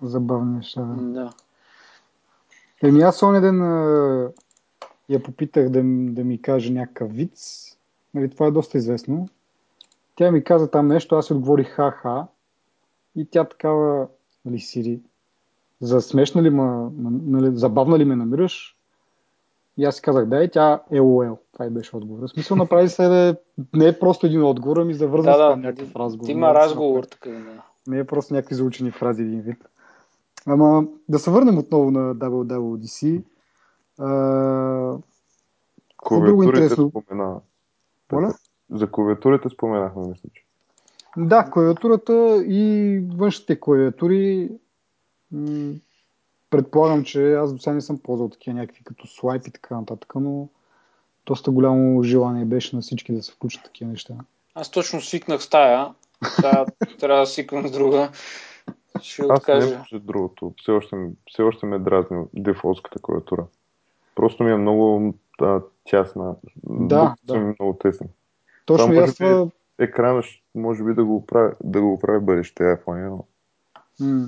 Забавни неща. Да. Аз оня ден я попитах да ми каже някакъв виц Нали, това е доста известно. Тя ми каза там нещо, аз си отговорих ха-ха и тя такава, нали, Siri, засмешна ли ме, нали, забавна ли ме намираш? И аз си казах да, и тя LOL. Това и беше отговор. В смисъл, направи се да не е просто един отговор, ами завързан с някакъв разговор. Има разговор така. Не е просто някакви заучени фрази един вид. Ама да се върнем отново на WWDC. Клавиатурите спомена. За клавиатурите споменахме, мисля, че. Да, клавиатурата и външните клавиатури. Предполагам, че аз до сега не съм ползвал такива някакви като слайп и така нататък, но доста голямо желание беше на всички да се включат такива неща. Аз точно свикнах с тая. Да, трябва да свиквам с друга. Ще откажа. Аз не другото. Все още ме дразни дефолтската клавиатура. Просто ми е много тясна. Да. Ми е много тесен. Точно ясно. Екранът може би да го оправи, бъдеще iPhone, но...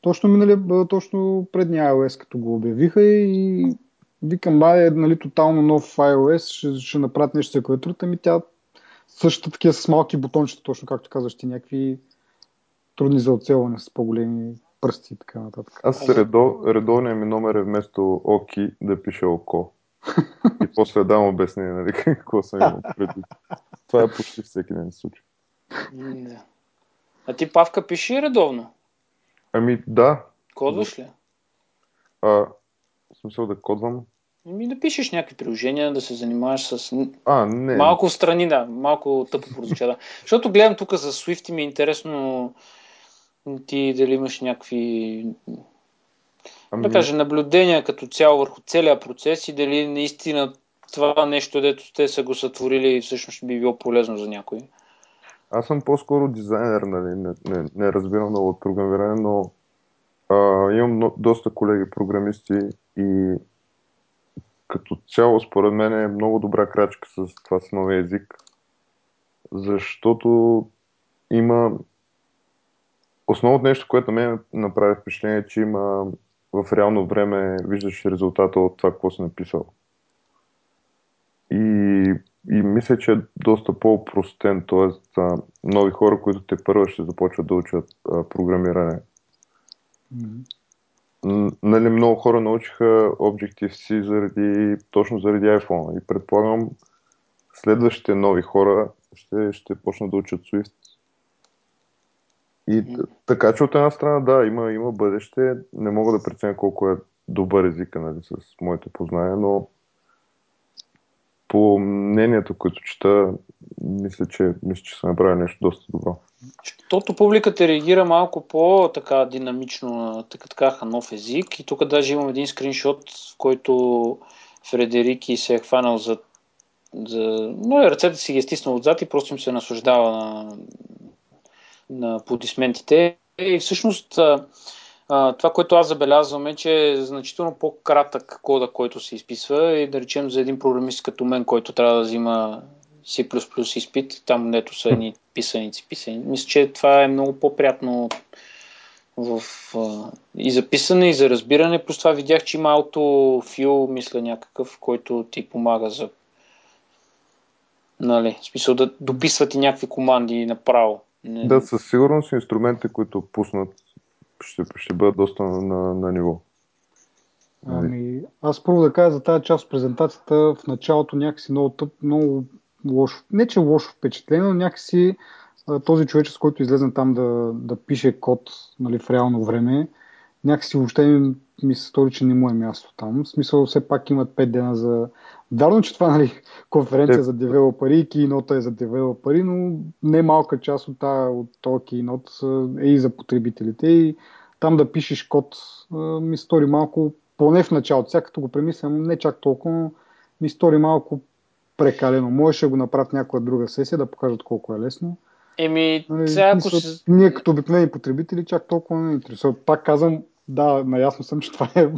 Точно минали, точно предния iOS, като го обявиха и викам, бай, нали, тотално нов iOS, ще направят нещо с клавиатурата, ми тя същата такива с малки бутончета, точно както казваш ти, някакви трудни за оцелване с по-големи пръсти и така нататък. Аз редовният ми номер е вместо ОКИ да пише ОКО. И после дам обяснение, нали, какво съм имал преди. Това е почти всеки ден случай. А ти, Павка, пиши редовно? Ами да. Кодваш ли? В смисъл да кодвам? Ами да пишеш някакви приложения, да се занимаваш с... не. Малко страни, да. Малко тъпо прозвуча, да. Защото гледам тук за Swift и ми е интересно ти дали имаш някакви... Да кажа, наблюдения като цяло върху целия процес и дали наистина това нещо, дето те са го сътворили, всъщност би било полезно за някой. Аз съм по-скоро дизайнер, нали, не разбирам много от програмиране, но имам доста колеги програмисти и като цяло според мен е много добра крачка с това с новия език, защото има основното нещо, което ме направи впечатление е, че има в реално време виждаш резултата от това, какво си написал. И мисля, че е доста по-простен, т.е. нови хора, които те първо ще започват да учат програмиране. Нали, много хора научиха Objective-C точно заради iPhone. И предполагам, следващите нови хора ще почнат да учат Swift. И така че от една страна, да, има бъдеще. Не мога да преценя колко е добър език, нали, с моите познания, но по мнението, което чета, мисля, че са направили нещо доста добро. Защото публиката реагира малко по-така динамично на така нов език. И тук даже имам един скриншот, в който Фредерики се е хванал за... Но ръцете си ги е стиснал отзад и просто им се наслаждава на аплодисментите. И всъщност... това, което аз забелязвам е, че е значително по-кратък кода, който се изписва и да речем за един програмист като мен, който трябва да взима C++ изпит, там дето са едни писаници. Мисля, че това е много по-приятно и за писане, и за разбиране. Плюс това видях, че има autofill, мисля някакъв, който ти помага за... Нали, в смисъл да дописват и някакви команди направо. Да, със сигурност инструментите, които пуснат, ще бъда доста на ниво. Ами, аз първо да кажа за тази част от презентацията, в началото някакси много лошо, не че лошо впечатление, но някакси този човече, с който излезе там да пише код, нали, в реално време, някакси въобще ми се стори, че не му е място там. В смисъл, все пак имат 5 дена за... Вярно, че това, нали, конференция за девелопери и keynote е за девелопери, но не малка част от този keynote е и за потребителите. И там да пишеш код ми стори малко, поне в началото, сега като го премислям, не чак толкова, но ми стори малко прекалено. Можеше да го направят някоя друга сесия, да покажат колко е лесно. Еми, ако се... Ние като обикновени потребители чак толкова не интересува. Пак казвам, да, наясно съм, че това е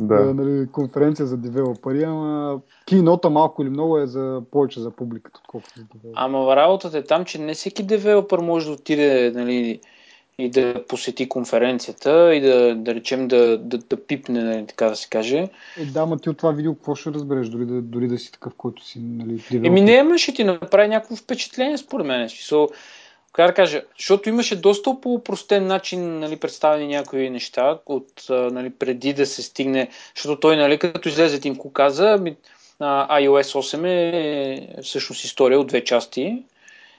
нали, конференция за девелопери, ама keynote малко или много е за повече за публиката, отколкото за девелопери. Ама работата е там, че не всеки девелопер може да отиде, нали, и да посети конференцията и да речем да пипне, така да се каже. Да, ма ти от това видео какво ще разбереш, дори да си такъв, който си... Ама ще ти направи някакво впечатление, според мен. Как да кажа, защото имаше доста по-простен начин, представени някои неща от, преди да се стигне, защото той, като излезе Тим Кук каза, iOS 8 е всъщност история от две части.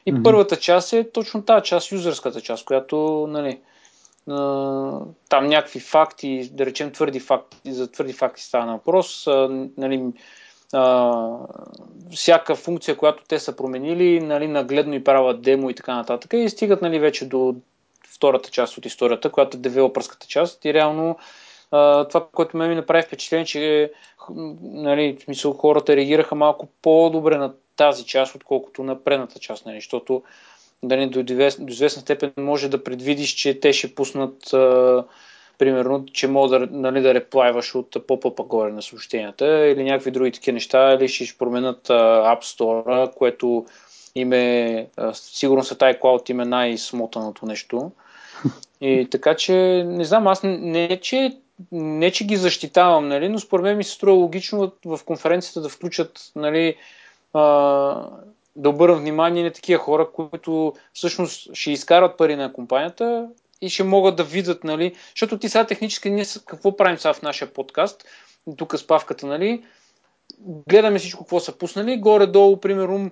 И първата част е точно тази част, юзърската част, която там някакви факти, да речем твърди факти, за твърди факти става въпрос. Всяка функция, която те са променили, нагледно и правят демо и така нататък. И стигат вече до втората част от историята, която е девелопърската част. И реално това, което ме ми направи впечатление, че хората реагираха малко по-добре на тази част, отколкото на предната част. Защото до известна степен може да предвидиш, че те ще пуснат... примерно, че може да реплайваш от попъпа горе на съобщенията или някакви други такива неща, или ще променят App Store, което им е, сигурно са iCloud им е най-смотаното нещо. И така че, не знам, аз не че ги защитавам, но според мен ми се струва логично в конференцията да включат, да обърнат внимание на такива хора, които всъщност ще изкарват пари на компанията, и ще могат да видят, защото ти сега технически ние какво правим сега в нашия подкаст, тук с Павката, гледаме всичко какво са пуснали, горе-долу, примерно,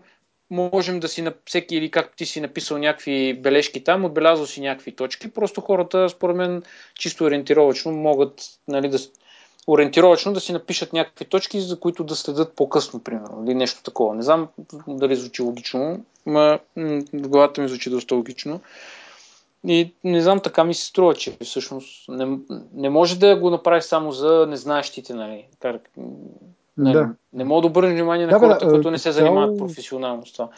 можем да си на всеки, или както ти си написал някакви бележки там, отбелязал си някакви точки, просто хората, според мен, чисто ориентировачно могат, ориентировачно да си напишат някакви точки, за които да следят по-късно, примерно, или нещо такова. Не знам дали звучи логично, но главата ми звучи доста логично. И не знам, така ми се струва, че всъщност не може да го направиш само за незнаещите, Да. Не мога да обърнеш внимание на хората, които не се занимават професионално с това.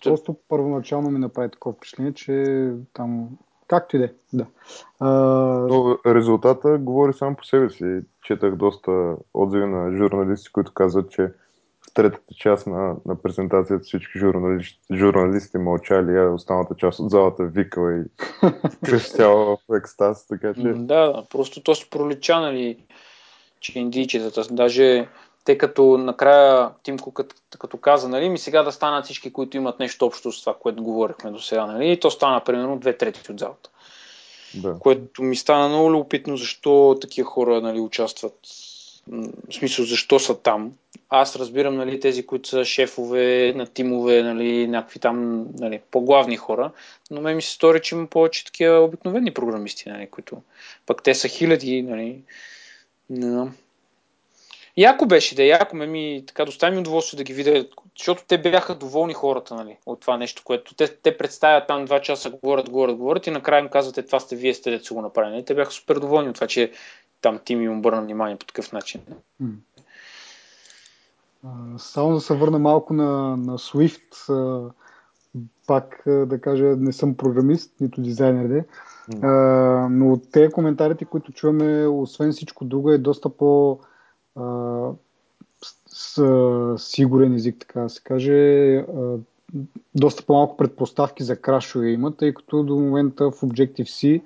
Просто първоначално ми направи такова впечатление, че там... Както и де, да. Резултата говори сам по себе си. Четах доста отзиви на журналисти, които казват, че третата част на презентацията всички журналисти мълчали, а останалата част от залата викала и крещяла в екстаз, така че... Да, просто то са пролича, че индийчетата, даже те като накрая Тим Кук като каза, ми сега да станат всички, които имат нещо общо с това, което говорихме до сега, и то стана примерно 2/3 от залата. Да. Което ми стана много любопитно, защо такива хора участват. В смисъл, защо са там. Аз разбирам тези, които са шефове на тимове, някакви там по-главни хора, но ми се стори, че има повече такива обикновени програмисти, които пък те са хиляди, не знам. Яко беше, яко достави ми удоволствие да ги видя, защото те бяха доволни хората, от това нещо, което те представят там 2 часа, говорят и накрая им казват, това сте вие, сте дето са го направили. Те бяха супер доволни от това, че там Тим им обърна внимание по такъв начин. Само да се върна малко на Swift, пак да кажа, не съм програмист, нито дизайнер, но от тези коментарите, които чуваме, освен всичко друго, е доста по-сигурен език, така да се каже, доста по-малко предпоставки за крашове има, тъй като до момента в Objective-C,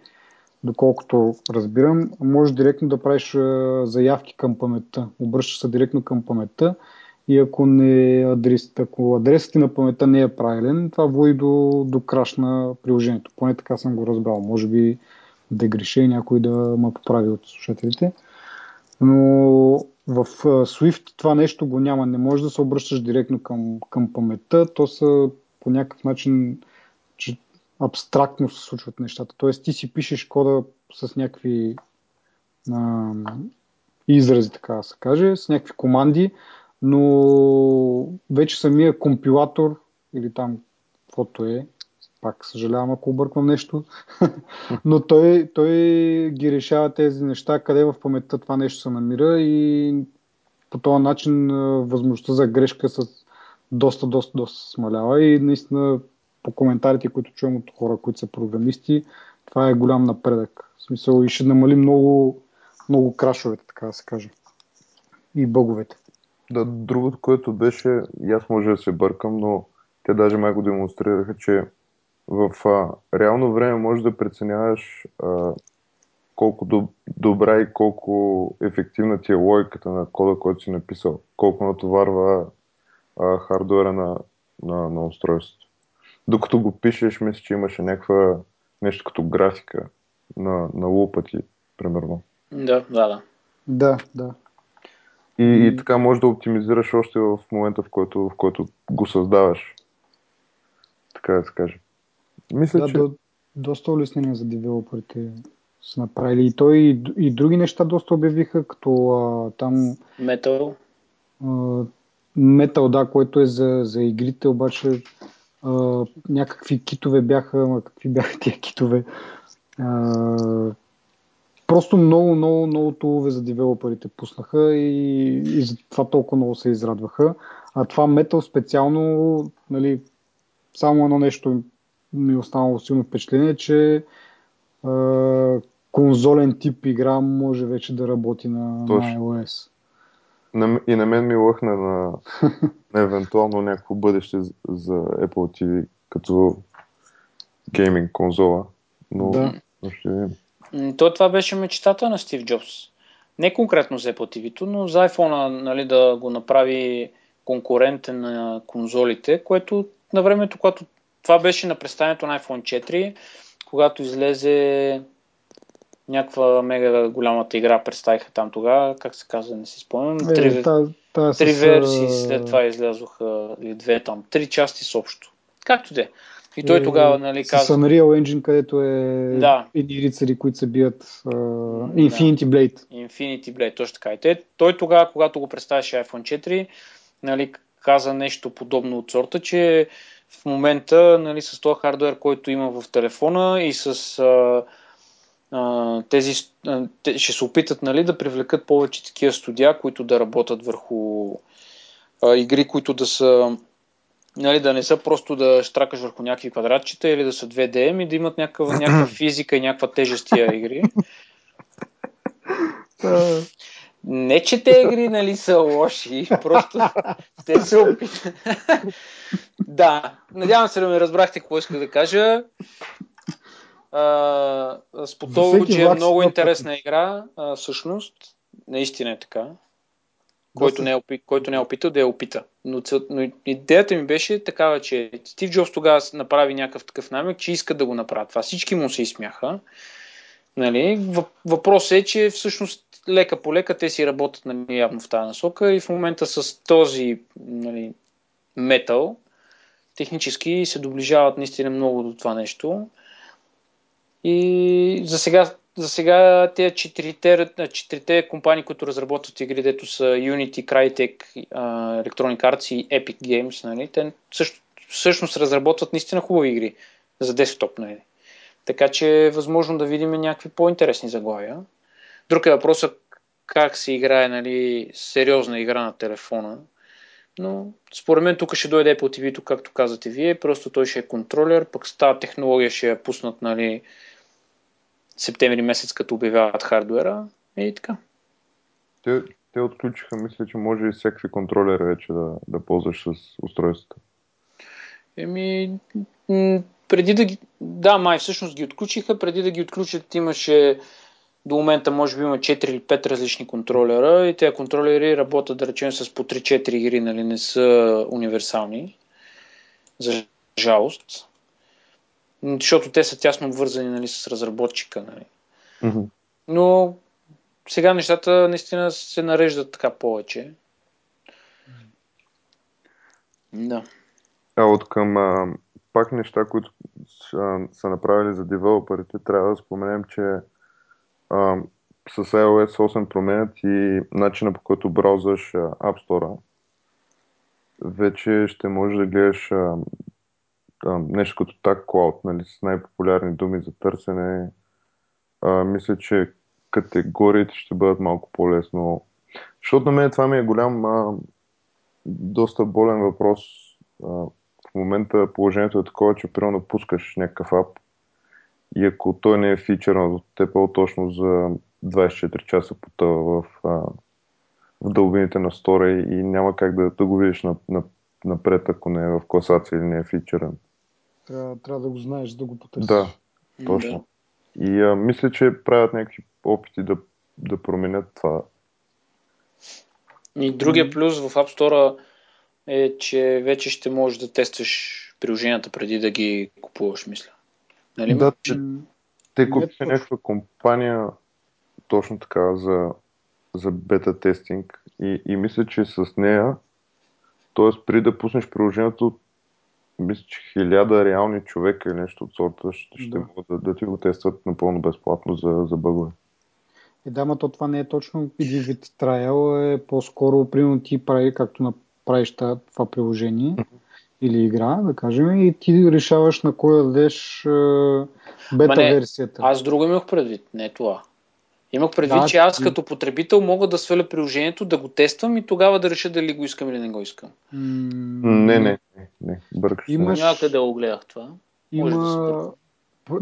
доколкото разбирам, можеш директно да правиш заявки към паметта. Обръщаш се директно към паметта и ако адресът ти на паметта не е правилен, това води до краш на приложението. Поне така съм го разбрал. Може би да греша и някой да ме поправи от слушателите. Но в Swift това нещо го няма. Не можеш да се обръщаш директно към паметта. То са по някакъв начин... абстрактно се случват нещата. Т.е. ти си пишеш кода с някакви изрази, така да се каже, с някакви команди, но вече самия компилатор или там каквото е, пак съжалявам ако обърквам нещо, но той ги решава тези неща, къде в паметта това нещо се намира и по този начин възможността за грешка с доста смалява и наистина по коментарите, които чуем от хора, които са програмисти, това е голям напредък. В смисъл, и ще намали много, много крашовете, така да се каже. И бъговете. Да, другото, което беше, аз може да се бъркам, но те даже май го демонстрираха, че в реално време можеш да преценяваш колко добра и колко ефективна ти е логиката на кода, който си написал, колко натоварва хардуера на устройството. Докато го пишеш, мисля, че имаше някаква нещо като графика на лупа ти, примерно. Да. И така можеш да оптимизираш още в момента, в който го създаваш. Така да се каже. Мисля, че... доста улеснение за девелоперите са направили. И той и други неща доста обявиха, като там... Metal. Metal, да, което е за игрите, обаче някакви китове бяха, какви бяха тия китове? Просто много тулове за девелоперите пуснаха и за това толкова много се израдваха. А това Metal специално, нали, само едно нещо ми останало силно впечатление, че конзолен тип игра може вече да работи на iOS. И на мен ми лъхна на евентуално някакво бъдеще за Apple TV като гейминг конзола. Но да. Ще видим. То това беше мечтата на Стив Джобс. Не конкретно за Apple TV-то, но за iPhone-а, нали, да го направи конкурентен на конзолите, което на времето, когато това беше на представянето на iPhone 4, когато излезе някаква мега голямата игра, представиха там тогава, как се казва, не си спомням. Три версии след това излязоха, или две там, три части с общо. Както де. И той тогава, нали, казва... С Unreal Engine, където е едни рицари, които се бият... Infinity Blade. Infinity Blade, точно така. И той тогава, когато го представяше iPhone 4, нали, каза нещо подобно от сорта, че в момента, нали, с този хардуер, който има в телефона и с... Те ще се опитат, нали, да привлекат повече такива студия, които да работят върху игри, които да са, нали, да не са просто да штракаш върху някакви квадратчета или да са 2DM и да имат някаква физика и някаква тежест тия игри. Не, че те игри, нали, са лоши, просто те се опитат. Да, надявам се да ме разбрахте какво иска да кажа. Spotology е много интересна игра, всъщност, наистина е така. Който не е опитал, да я опита. Но идеята ми беше такава, че Стив Джобс тогава направи някакъв такъв намек, че иска да го направят това. Всички му се изсмяха. Нали? Въпросът е, че всъщност лека по лека те си работят, нали, явно в тази насока и в момента с този, нали, метал технически се доближават наистина много до това нещо. И за сега тези четирите компании, които разработват игри, дето са Unity, Crytek, Electronic Arts и Epic Games, нали, те всъщност разработват наистина хубави игри за десктоп, нали. Така че е възможно да видим някакви по-интересни заглавия. Друг е въпросът как се играе, нали, сериозна игра на телефона. Но според мен тук ще дойде Apple TV-то, както казвате вие, просто той ще е контролер, пък с тази технология ще я пуснат, нали, септември месец, като обявяват хардуера и така. Те отключиха, мисля, че може и всякакви контролери вече да ползваш с устройствата. Преди да ги... Да, май всъщност ги отключиха, преди да ги отключат имаше... До момента може би има 4 или 5 различни контролера и тези контролери работят, да речем, с по 3-4 игри, нали, не са универсални, за жалост, защото те са тясно обвързани, нали, с разработчика. Нали. Mm-hmm. Но сега нещата наистина се нареждат така повече. Да. Откъм пак неща, които са направили за девелоперите, трябва да споменем, че с iOS 8 променят и начина, по който браузваш App Store. Вече ще можеш да гледаш нещо като TagCloud, нали, с най-популярни думи за търсене. Мисля, че категориите ще бъдат малко по-лесно. Защото на мен това ми е голям, доста болен въпрос. В момента положението е такова, че примерно пускаш някакъв ап, и ако той не е фичърнат от Apple, точно за 24 часа потъва в дълбините на стора и няма как да го видиш напред, ако не е в класация или не е фичърен. Трябва да го знаеш, да го потърсиш. Да, точно. Да. И мисля, че правят някакви опити да променят това. И другия плюс в App Store е, че вече ще можеш да тестваш приложенията преди да ги купуваш, мисля. Нали? Да, те купиха някаква компания точно така за бета-тестинг и мисля, че с нея, т.е. преди да пуснеш приложението, мисля, че 1000 реални човека или нещо от сорта ще могат да ти го тестват напълно безплатно за бъгове. Да, но това не е точно един вид trial, е по-скоро примерно ти прави, както направиш това приложение или игра, да кажем, и ти решаваш на кой да дадеш бета-версията. Аз друго имах предвид, не това. Имах предвид, че аз като потребител мога да сваля приложението, да го тествам и тогава да реша дали го искам или не го искам. Не. Бъркаш. Някъде го гледах това.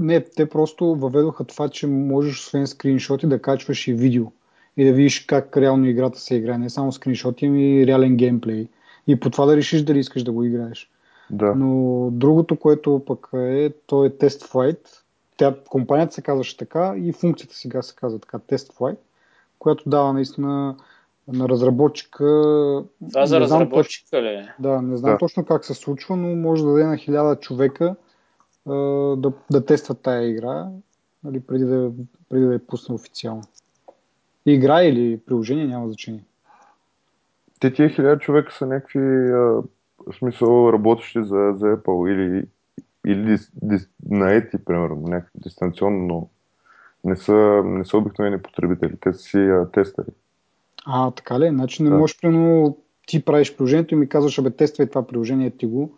Не, те просто въведоха това, че можеш освен скриншоти да качваш и видео и да видиш как реално играта се играе. Не само скриншоти, ами реален геймплей. И по това да решиш дали искаш да го играеш. Да. Но другото, което пък е, то е TestFlight. Компанията се казваше така и функцията сега се казва така, TestFlight, която дава наистина на разработчика... Да, за разработчика ли? Да, не знам точно как се случва, но може да даде на 1000 човека да тестват тая игра, нали, преди да я пусне официално. Игра или приложение, няма значение. Те тия 1000 човека са някакви смисъл работещи за Apple или наети, примерно, някакви дистанционно, но не са обикновени потребители, те си тестъри. А, така ли? Значи не можеш, примерно, ти правиш приложението и ми казваш, абе, тествай това приложение, ти го...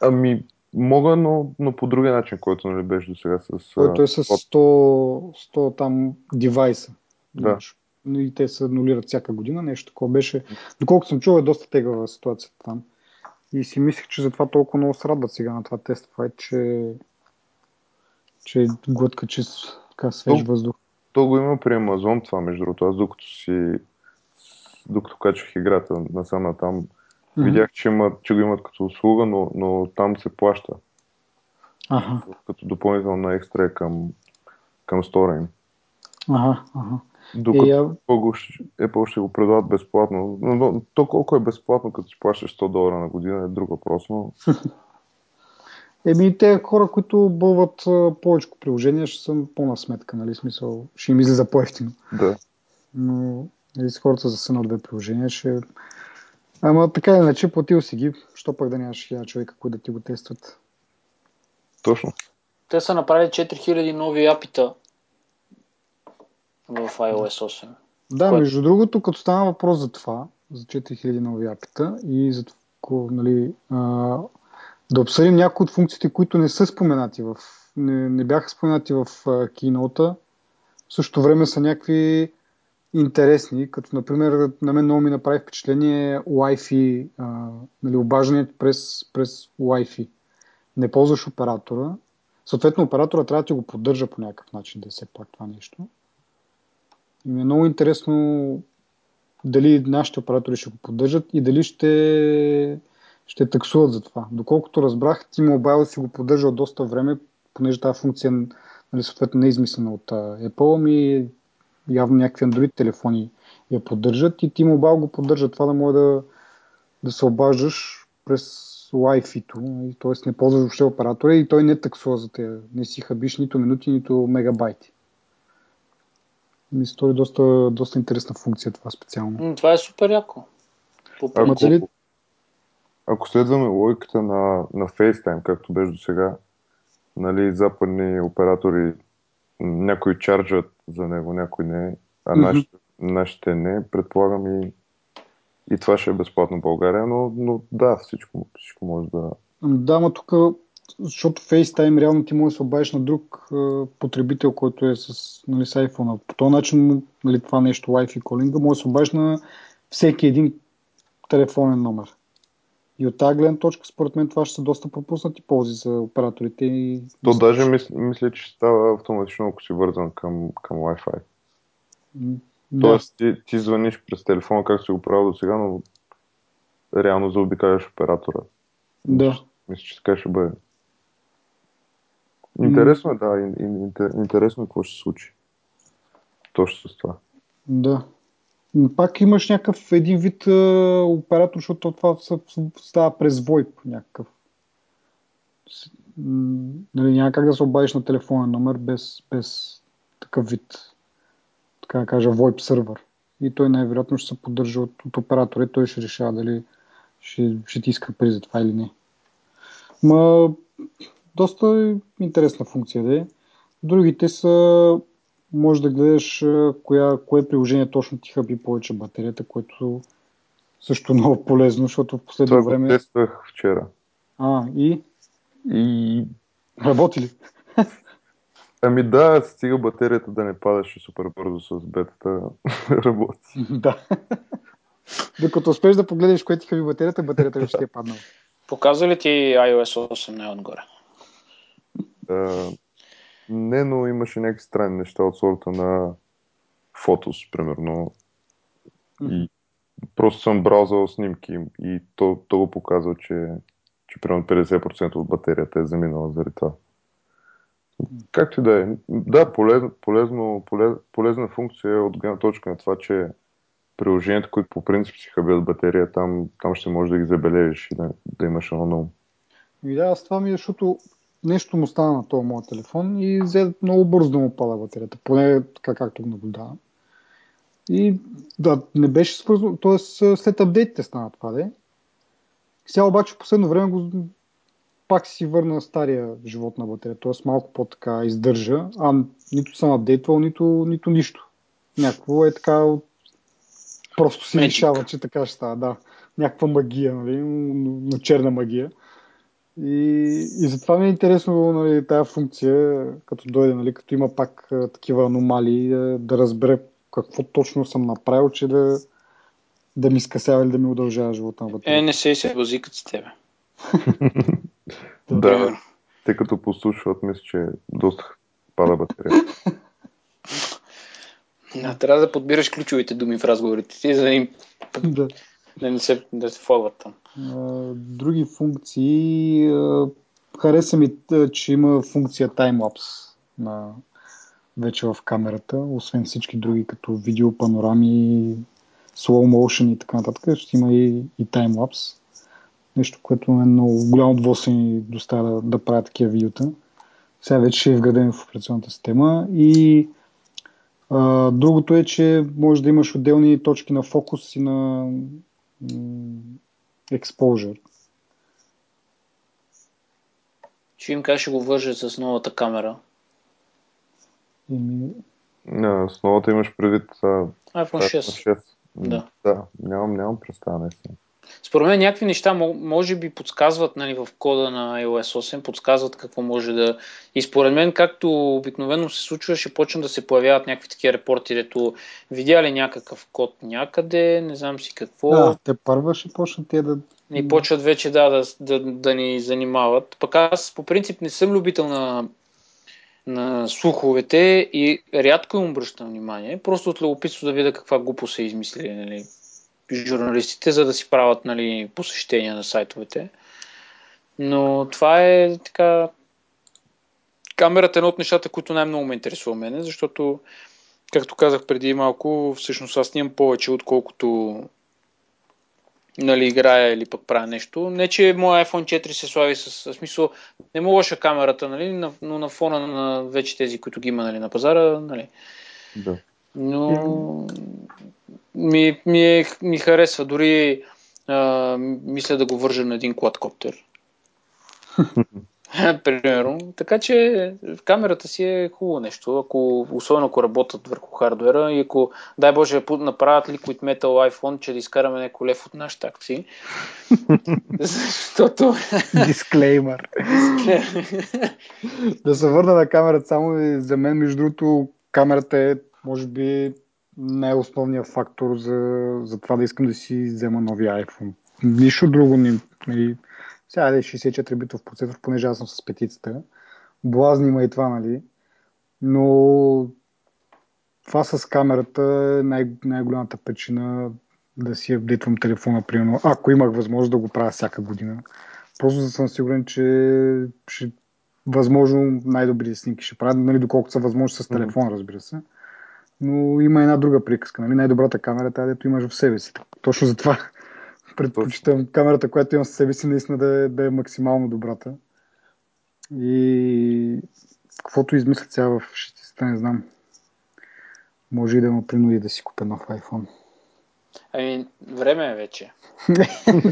Ами, мога, но по другия начин, който нали беше досега с... Който е с 100 там девайса. Да. И те се анулират всяка година, нещо такова беше. Доколкото съм чувал, е доста тегава ситуацията там. И си мислех, че затова толкова много се радват сега на това TestFlight, че е глътка, че така свеж въздух. То го има при Амазон това, между другото. Аз докато качвах играта насам там, видях, че го имат като услуга, но там се плаща. Аха. Като допълнителна екстра към стора им. Аха. Докато Apple ще го предлагат безплатно. Но то колко е безплатно, като си плащаш $100 на година, е друг въпрос, но... Еми, те хора, които бълват повече приложения, ще съм пълна сметка, нали, смисъл, ще им излиза по-ефтино. Да. Но нали, с хората за сено две приложения ще... Ама така иначе, платил си ги, що пък да нямаш 1000 човека, които да ти го тестват. Точно. Те са направили 4000 нови апита в iOS 8. Да, което... между другото, като стана въпрос за това, за 4000 нови апита и за това, нали, да обсъдим някои от функциите, които не са споменати в... Не бяха споменати в Keynote-а. В същото време са някакви интересни, като например на мен много ми направи впечатление Wi-Fi, нали, обаждането през Wi-Fi. Не ползваш оператора. Съответно оператора трябва да ти го поддържа по някакъв начин, да се пак това нещо. И ми е много интересно дали нашите оператори ще го поддържат и дали ще таксуват за това. Доколкото разбрах, T-Mobile си го поддържа от доста време, понеже тази функция, нали, съответно не е измислена от Apple, ми явно някакви Android телефони я поддържат и T-Mobile го поддържа това да може да се обаждаш през Wi-Fi-то, т.е. не ползваш въобще оператора и той не таксува за те, не си хабиш нито минути, нито мегабайти. Ми стори доста интересна функция това специално. Това е супер яко. Ако следваме логиката на FaceTime, както беше досега, нали, западни оператори някои чарджат за него, някои не, а нашите не. Предполагам и това ще е безплатно в България, но да, всичко може да... Да, но тук, защото FaceTime реално ти може да се обадиш на друг потребител, който е с, нали, с iPhone. По този начин, нали, това нещо, Wi-Fi calling, може да се обадиш на всеки един телефонен номер. И от тази гледна точка, според мен, това ще са доста пропуснати ползи за операторите. И... То даже мисля, че става автоматично, ако си вързан към Wi-Fi. Да. Тоест, ти звъниш през телефона, както си го правил до сега, но реално заобикаляш оператора. Да. Мисля, че така ще бъде. Интересно е, да. Интересно е какво ще се случи. Точно с това. Да. Пак имаш някакъв един вид оператор, защото това става през VoIP някакъв. Нали, няма как да се обадиш на телефонен номер без такъв вид, така да кажа, VoIP сервер. И той най-вероятно ще се поддържа от оператора и той ще решава дали ще ти иска пари за това или не. Ма, доста интересна функция да е. Другите са, може да гледаш кое приложение точно ти хаби повече батерията, което също много полезно, защото в последно време... Това го тествах вчера. Работи ли? Ами да, стига батерията да не падаше супер бързо с бетата, работи. Да. Докато успеш да погледнеш кое ти хаби батерията, батерията вече ти е паднала. Показва ли ти iOS 8 най-отгоре? Не, но имаше някакви странни неща от сорта на Photos, примерно. И просто съм браузал снимки и то го показва, че примерно 50% от батерията е заминала заради това. Както и да е. Да, полезна функция от гледна точка на това, че приложенията, които по принцип си хабят батерия, там ще можеш да ги забележиш и да имаш едно ново. И да, аз това ми е, защото нещо му стана на този моят телефон и взе много бързо да му пада батерията, поне така както го наблюдавам. И да, не беше свързано, т.е. след апдейтите стана това, де. Сега обаче в последно време пак си върна стария живот на батерия, т.е. малко по-така издържа, нито съм апдейтвал, нито нищо. Някакво е така, просто си решава, че така ще става, да. Някаква магия, нали, но черна магия. И затова ми е интересно, нали, тая функция, като дойде, нали, като има пак такива аномалии, да разбере какво точно съм направил, че да ми скъсява или да ми удължава живота на батерия. Не се възикат с тебе. Да, те като послушват, мисля, че доста пада батерия. Трябва да подбираш ключовите думи в разговорите ти, за да им... Да не се фолват там. Други функции. Хареса ми, че има функция таймлапс вече в камерата, освен всички други, като видео, панорами, slow motion и така нататък. Ще има и таймлапс. Нещо, което е много голямо удоволствие ни доставя да правя такива видеота. Сега вече е вграден в операционната система. И другото е, че може да имаш отделни точки на фокус и на exposure. Ще им кажа, ще го вържа с новата камера. С новата имаш предвид iPhone 6. Да, нямам представа. Според мен някакви неща може би подсказват, нали, в кода на iOS 8, подсказват какво може да... И според мен, както обикновено се случва, ще почнат да се появяват някакви такива репорти, дето видя ли някакъв код някъде, не знам си какво. Да, те първа ще почнат да... И почват вече да ни занимават. Пък аз по принцип не съм любител на слуховете и рядко им обръщам внимание. Просто от любопитство да видя каква глупост са измислили, нали, журналистите, за да си правят, нали, посещения на сайтовете. Но това е така... Камерата е едно от нещата, които най-много ме интересува мене, защото, както казах преди малко, всъщност аз снимам повече, отколкото, нали, играя или пък правя нещо. Не, че моя iPhone 4 се слави с смисъл, не му лоша камерата, нали, но на фона на вече тези, които ги има, нали, на пазара, нали. Да. Но... Ми харесва, дори мисля да го вържа на един квадкоптер. Примерно. Така че камерата си е хубаво нещо, особено ако работят върху хардуера и ако, дай Боже, направят Liquid Metal iPhone, че да изкараме някой лев от нашите акции. Защото... Дисклеймър. Да се върна на камерата само и за мен, между другото, камерата е, може би, не е основният фактор за това да искам да си взема новия iPhone. Нищо друго не... Нали, сега е 64 битов процесор, понеже аз съм с петицата. Блазни има и това, нали? Но това с камерата е най-голямата причина да си апдейтвам телефона, примерно, ако имах възможност да го правя всяка година. Просто да съм сигурен, че възможно най-добри снимки ще правят, нали, доколкото са възможно с телефон, разбира се. Но има една друга приказка, нали? Най-добрата камера е тази, дето имаш в себе си. Точно затова предпочитам камерата, която имам в себе си, наистина да е максимално добрата. И каквото измислят сега в шестицата, не знам. Може и да му принуди да си купя нов iPhone. Ами, време е вече.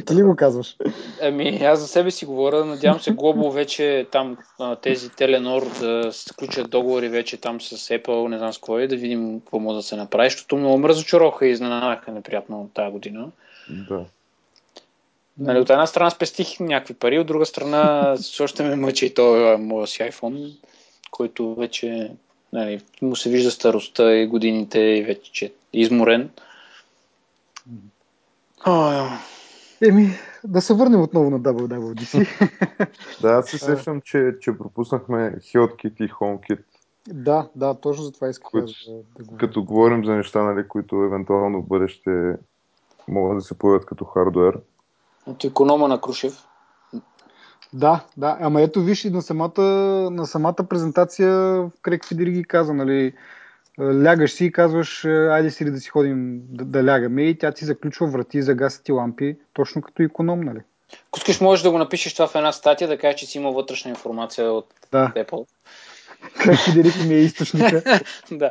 Ти ли го казваш? Ами, аз за себе си говоря. Надявам се Global вече там, тези Telenor да сключат договори вече там с Apple, не знам с кой, да видим какво може да се направи, защото много ме разочароваха и изненадаха неприятно от тази година. Да. Нали, от една страна спестих някакви пари, от друга страна още ме мъчи и този моят си iPhone, който вече, нали, му се вижда старостта и годините и вече е изморен. Еми, да се върнем отново на WWDC. Да, аз се сещам, че пропуснахме HealthKit и HomeKit. Да, точно за това исках да говорим. Като говорим за неща, нали, които евентуално в бъдеще могат да се появят като хардуер. Ето иконома на Крушев. Да, ама ето виж и на самата презентация Крейг Федериги каза, нали, лягаш си и казваш, айде Сири да си ходим да лягаме, и тя ти заключва врати, загасят ти лампи, точно като иконом, нали? Ако искаш, можеш да го напишеш това в една статия, да кажеш, че си има вътрешна информация от Apple. Крейг Федериги ми е източника. Да.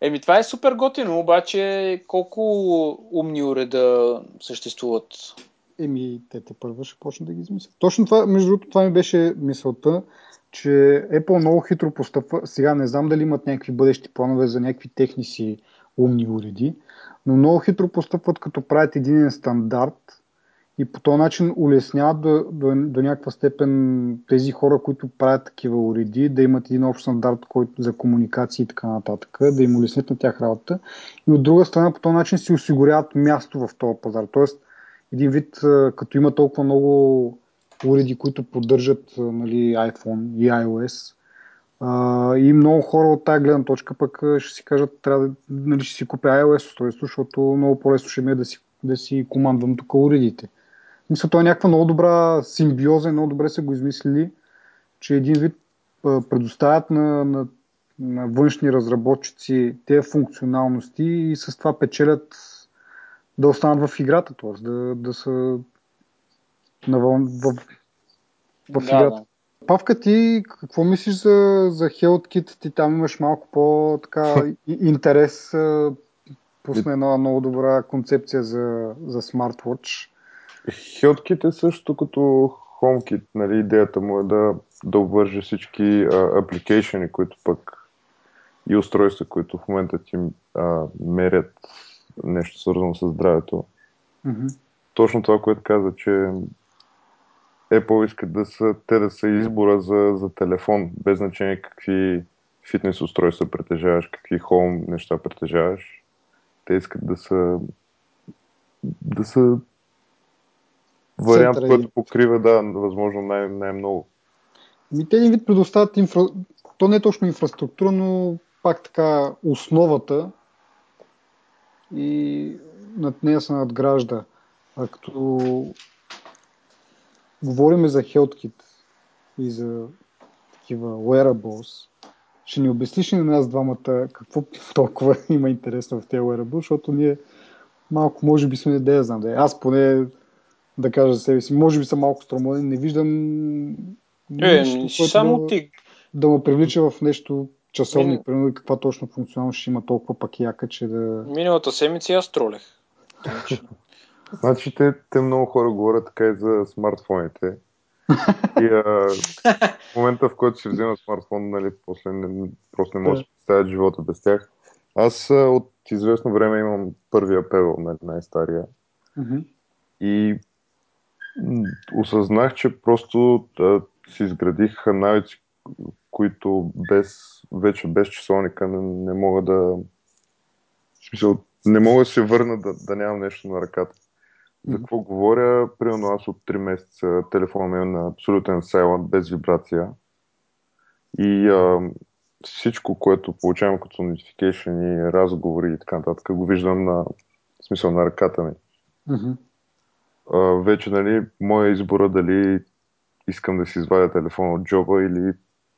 Еми, това е супер готино, обаче колко умни уреда съществуват? Еми, те първо ще почна да ги измислят. Точно това, между другото, това ми беше мисълта, че Apple много хитро постъпва. Сега не знам дали имат някакви бъдещи планове за някакви техни си умни уреди, но много хитро постъпват, като правят един стандарт и по този начин улесняват до някаква степен тези хора, които правят такива уреди, да имат един общ стандарт, който за комуникации и така нататък, да им улеснят на тях работата. И от друга страна, по този начин си осигуряват място в този пазар. Тоест, един вид, като има толкова много уреди, които поддържат, нали, iPhone и iOS, и много хора от тази гледна точка пък ще си кажат, трябва, нали, ще си купя iOS устройство, защото много по-лесно ще ми е да си командвам тук уредите. Мисля, това е някаква много добра симбиоза и много добре са го измислили, че един вид предоставят на външни разработчици тези функционалности и с това печелят да останат в играта, т.е. да са в играта. Да. Павка, ти какво мислиш за HealthKit? Ти там имаш малко по-така интерес. Пусна една много добра концепция за SmartWatch. HealthKit е също като HomeKit. Нали, идеята му е да обвържи всички апликейшени, които пък и устройства, които в момента ти мерят нещо свързано със здравето. Mm-hmm. Точно това, което каза, че Apple иска да са избора за телефон, без значение какви фитнес устройства притежаваш, какви хоум неща притежаваш. Те искат да са вариант, който покрива възможно най-много. Те ни вид предоставят то не е точно инфраструктура, но пак така основата и над нея се надгражда. А като говорим за HealthKit и за такива wearables, ще ни обясниш на нас двамата какво толкова има интересно в тези wearables, защото ние малко може би сме да я знам. Аз поне да кажа за себе си, може би съм малко стромоден, не виждам нещо, само да ме привлича в нещо часовник, примерно, и каква точно функционалност ще има толкова пак яка, че да... Миналата седмица аз тролех. Значи те много хора говорят така и за смартфоните. И в момента, в който си взема смартфон, нали, после просто не може да представят живота без тях. Аз от известно време имам първия Певел, най-стария. Mm-hmm. И осъзнах, че просто си изградих навици, които вече без часовника не мога да... Не мога да се върна да нямам нещо на ръката. За какво говоря? Примерно аз от 3 месеца телефона ми е на абсолютен silent, без вибрация. И всичко, което получавам като notification и разговори и така нататък, го виждам на ръката ми. Вече, нали, моя избор дали искам да си извадя телефон от джоба или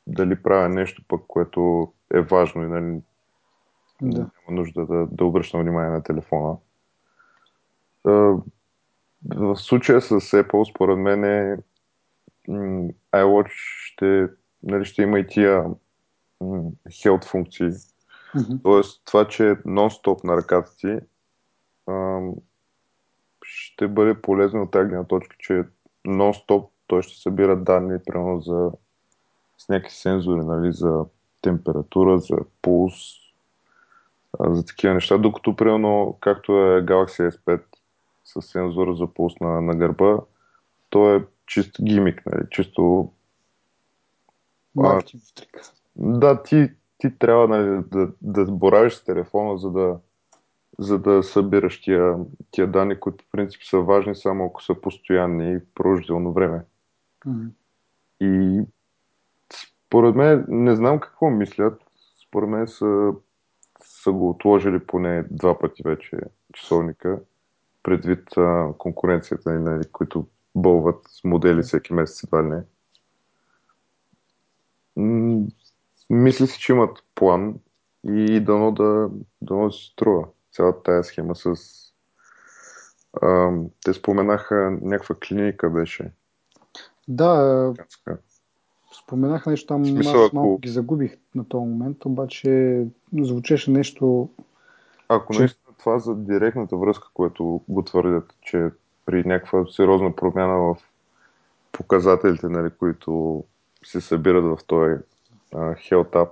дали правя нещо пък, което е важно и нали, да. Няма нужда да обръщам внимание на телефона. В случая с Apple, според мен е iWatch ще има и тия health функции. Mm-hmm. Тоест това, че е нон-стоп на ръката ти, ще бъде полезно от тази гледна точка, че нон-стоп той ще събира данни примерно за с някакви сензори, нали, за температура, за пулс, за такива неща, докато примерно както е Galaxy S5 с сензора за пулс на гърба, то е чист гимик, нали, чисто маркетингов трик. Да, ти трябва нали, да боравиш с телефона, за да събираш тия данни, които в принцип са важни, само ако са постоянни и продължително време. Mm-hmm. И според мен, не знам какво мислят, според мен са го отложили поне два пъти вече часовника, предвид конкуренцията, нали, които бълват с модели всеки месец едва ли не. Мисля си, че имат план и дано да се струва цялата тая схема с... Те споменаха някаква клиника беше. Да, споменах нещо там, смисъл, аз малко ги загубих на този момент, обаче звучеше нещо... Ако че... наистина това за директната връзка, което го твърдят, че при някаква сериозна промяна в показателите, нали, които се събират в този Health App,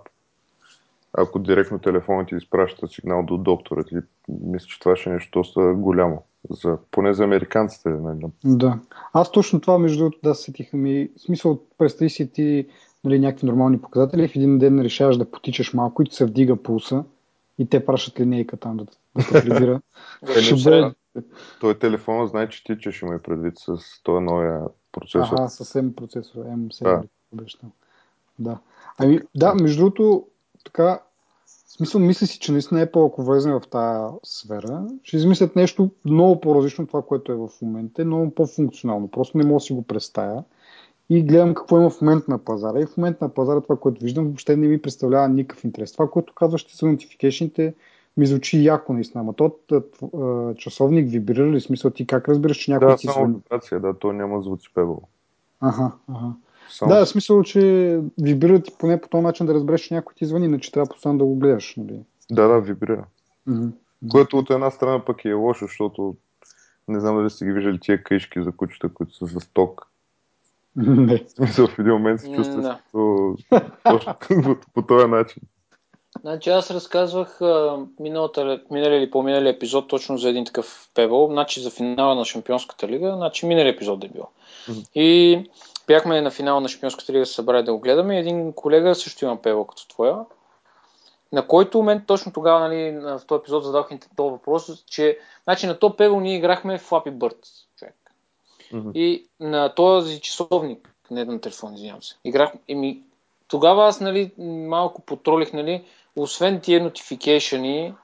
ако директно телефонът ти изпраща сигнал до доктора ти, мисля, че това ще е нещо доста голямо. Поне за американците. Нали? Да. Аз точно това, между другото, да сетих ми. В смисъл, представи си ти нали, някакви нормални показатели, в един ден решаваш да потичаш малко и ти се вдига пулса и те пращат линейка там да се прибира. Той телефон знае, че тичаш, има и предвид с този новия процесор. Аха, с M-процесор, M7. Да. Ами, да, между другото, така, в смисъл, мисля си, че наистина Apple, ако влезе в тази сфера, ще измислят нещо много по-различно от това, което е в момента, много по-функционално. Просто не мога да си го представя. И гледам какво има в момента на пазара. И в момента на пазара това, което виждам, въобще не ми представлява никакъв интерес. Това, което казваш, ще са notification-ите, ми звучи яко наистина. Ама тот часовник вибрира ли? В смисъл, ти как разбираш, че някой да, ти звъни? Да, то няма звуцепевало. Аха. Само... Да, в смисъл, че вибрира ти поне по този начин да разбереш, че някой ти звъни, иначе трябва постоянно да го гледаш. Нали? Да, вибрира. Mm-hmm. Което от една страна пък е лошо, защото не знам дали сте ги виждали тия каишки за кучета, които са с ток. В смисъл, в един момент се чувстваш по този начин. Значи аз разказвах миналия или по-миналия епизод точно за един такъв певел, значи за финала на Шампионската лига, значи миналия епизод е бил. Mm-hmm. И бяхме на финала на Шампионската лига, се събрали да го гледаме. Един колега също има певел като твоя, на който момент точно тогава нали, на този епизод задавах този въпрос, че значи, на този певел ние играхме Flappy Bird, човек. Mm-hmm. И на този часовник, не на телефон, извинявам се, тогава аз нали, малко потролих, нали, освен тия нотификейшъни,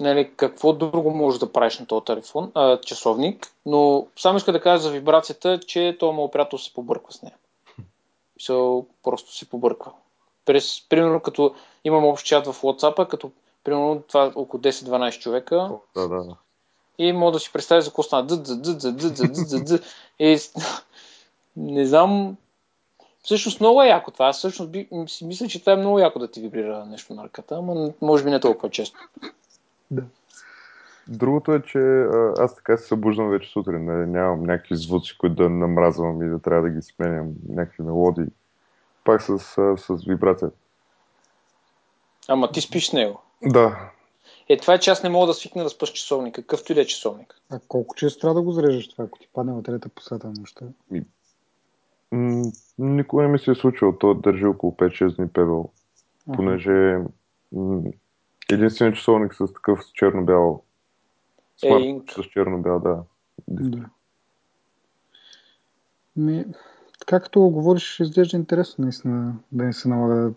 нали, какво друго можеш да правиш на този телефон, часовник, но само иска да кажа за вибрацията, че този моят приятел се побърква с нея. Просто се побърква. Примерно, като имам общ чат в WhatsApp-а, като примерно това около 10-12 човека. Да. И мога да си представя за какво стана. И не знам. Всъщност много е яко това. Аз всъщност мисля, че това е много яко да ти вибрира нещо на ръката, но може би не толкова често. Да. Другото е, че аз така се събуждам вече сутрин. Нямам някакви звуци, които да намразвам и да трябва да ги сменям, някакви мелодии. Пак с вибрацията. Ама ти спиш с него? Да. Това е, че аз не мога да свикна да спъс часовника, какъвто и да е часовник. А колко често трябва да го зареждаш това, ако ти падне батерията посред нощта? Никога не ми се е случило. Той държи около 5-6 дни пебел. Понеже единствен часовник с такъв черно-бял. С черно-бял, да. Както говориш, изглежда интересно наистина да не се налага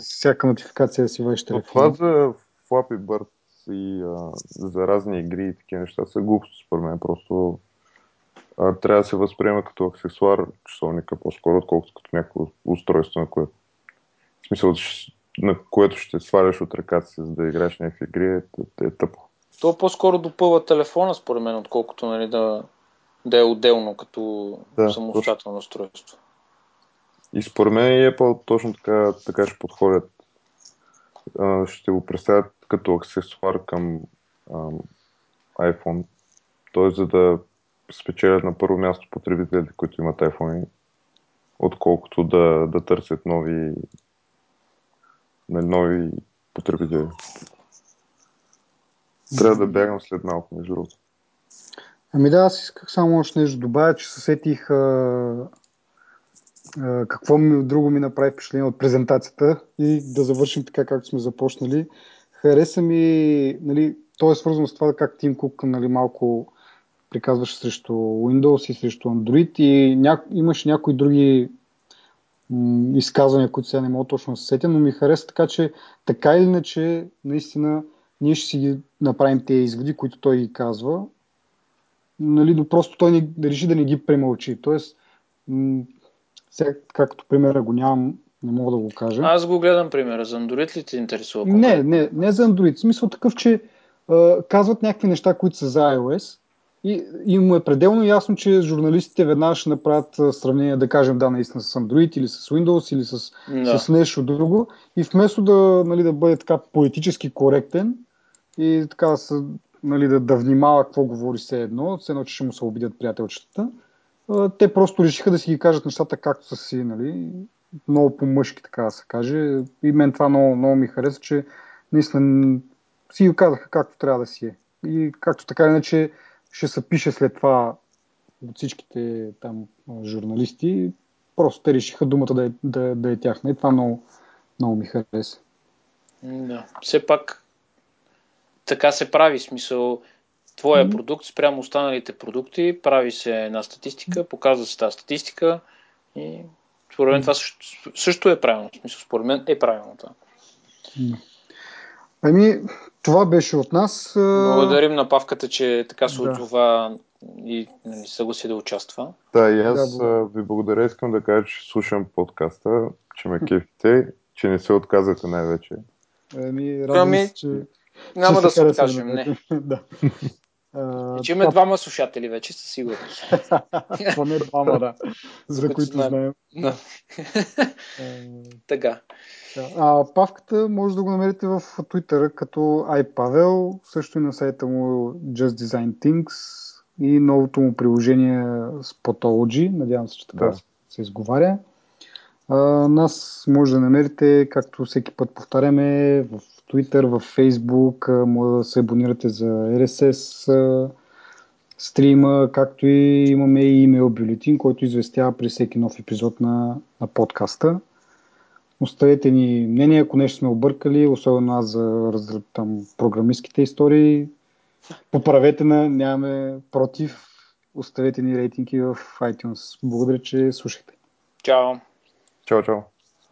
всяка нотификация да си вадиш телефон. Това за Flappy Bird и за разни игри и такива неща са глупости според мен. Просто трябва да се възприема като аксесуар часовника по-скоро, отколкото като някакво устройство, на което, в смисъл, на което ще сваляш от ръката си, за да играеш някакви игри, е тъпо. То по-скоро допълва телефона, според мен, отколкото, нали, да е отделно като самостоятелно устройство. И според мен е по-точно така ще подходят. Ще го представят като аксесуар към iPhone. Тоест, за да спечелят на първо място потребителите, които имат iPhone, отколкото да търсят нови потребители. Трябва да бягам след малко, между другото. Ами да, аз исках само още нещо добавя, че съсетих какво друго ми направи впечатление от презентацията и да завършим така, както сме започнали. Хареса ми, нали, то е свързано с това как Тим Кук, нали, малко приказваше срещу Windows и срещу Android и имаше някои други изказвания, които сега не мога точно да се сетя, но ми хареса така, че така или иначе, наистина, ние ще си ги направим тези изводи, които той ги казва, нали, но просто той реши да не ги премълчи. Тоест, сега, както примера го нямам, не мога да го кажа. Аз го гледам примера. За Android ли те интересува? Не за Android. В смисъл такъв, че казват някакви неща, които са за iOS и му е пределно ясно, че журналистите веднага ще направят сравнение, да кажем, да, наистина с Android или с Windows или с нещо друго. И вместо да, нали, да бъде така политически коректен и така нали, да внимава какво говори все едно, че ще му се обидят приятелчетата, те просто решиха да си ги кажат нещата както са си, нали, много по-мъжки, така да се каже. И мен това много, много ми хареса, че наистина си го казаха както трябва да си е. И както така иначе ще се пише след това от всичките там журналисти, просто те решиха думата да е тяхна. И това много, много ми хареса. Да, все пак така се прави, смисъл. Твоя продукт спрямо останалите продукти, прави се една статистика, показва се тази статистика и според мен това също е правилно. В смисъл, според мен е правилно това. Ами, това беше от нас. Благодарим на Павката, че така се отзова и не съгласи да участва. Да, и аз ви благодаря. Искам да кажа, че слушам подкаста, че ме кефите, че не се отказвате най-вече. Ами, радвам се, че... Няма да се откажем, не. Че има двама слушатели вече, със сигурност. Поне двама, да. За които знаем. Така. Павката може да го намерите в Twitter като iPavel, също и на сайта му JustDesignThings и новото му приложение Spotology. Надявам се, че така се изговаря. Нас може да намерите, както всеки път повтаряме, в Twitter, в Facebook, може да се абонирате за RSS стрима, както и имаме и имейл бюлетин, който известява при всеки нов епизод на подкаста. Оставете ни мнение, ако нещо сме объркали, особено аз за там програмистските истории. Поправете на, нямаме против. Оставете ни рейтинги в iTunes. Благодаря, че слушахте. Чао! Чао, чао!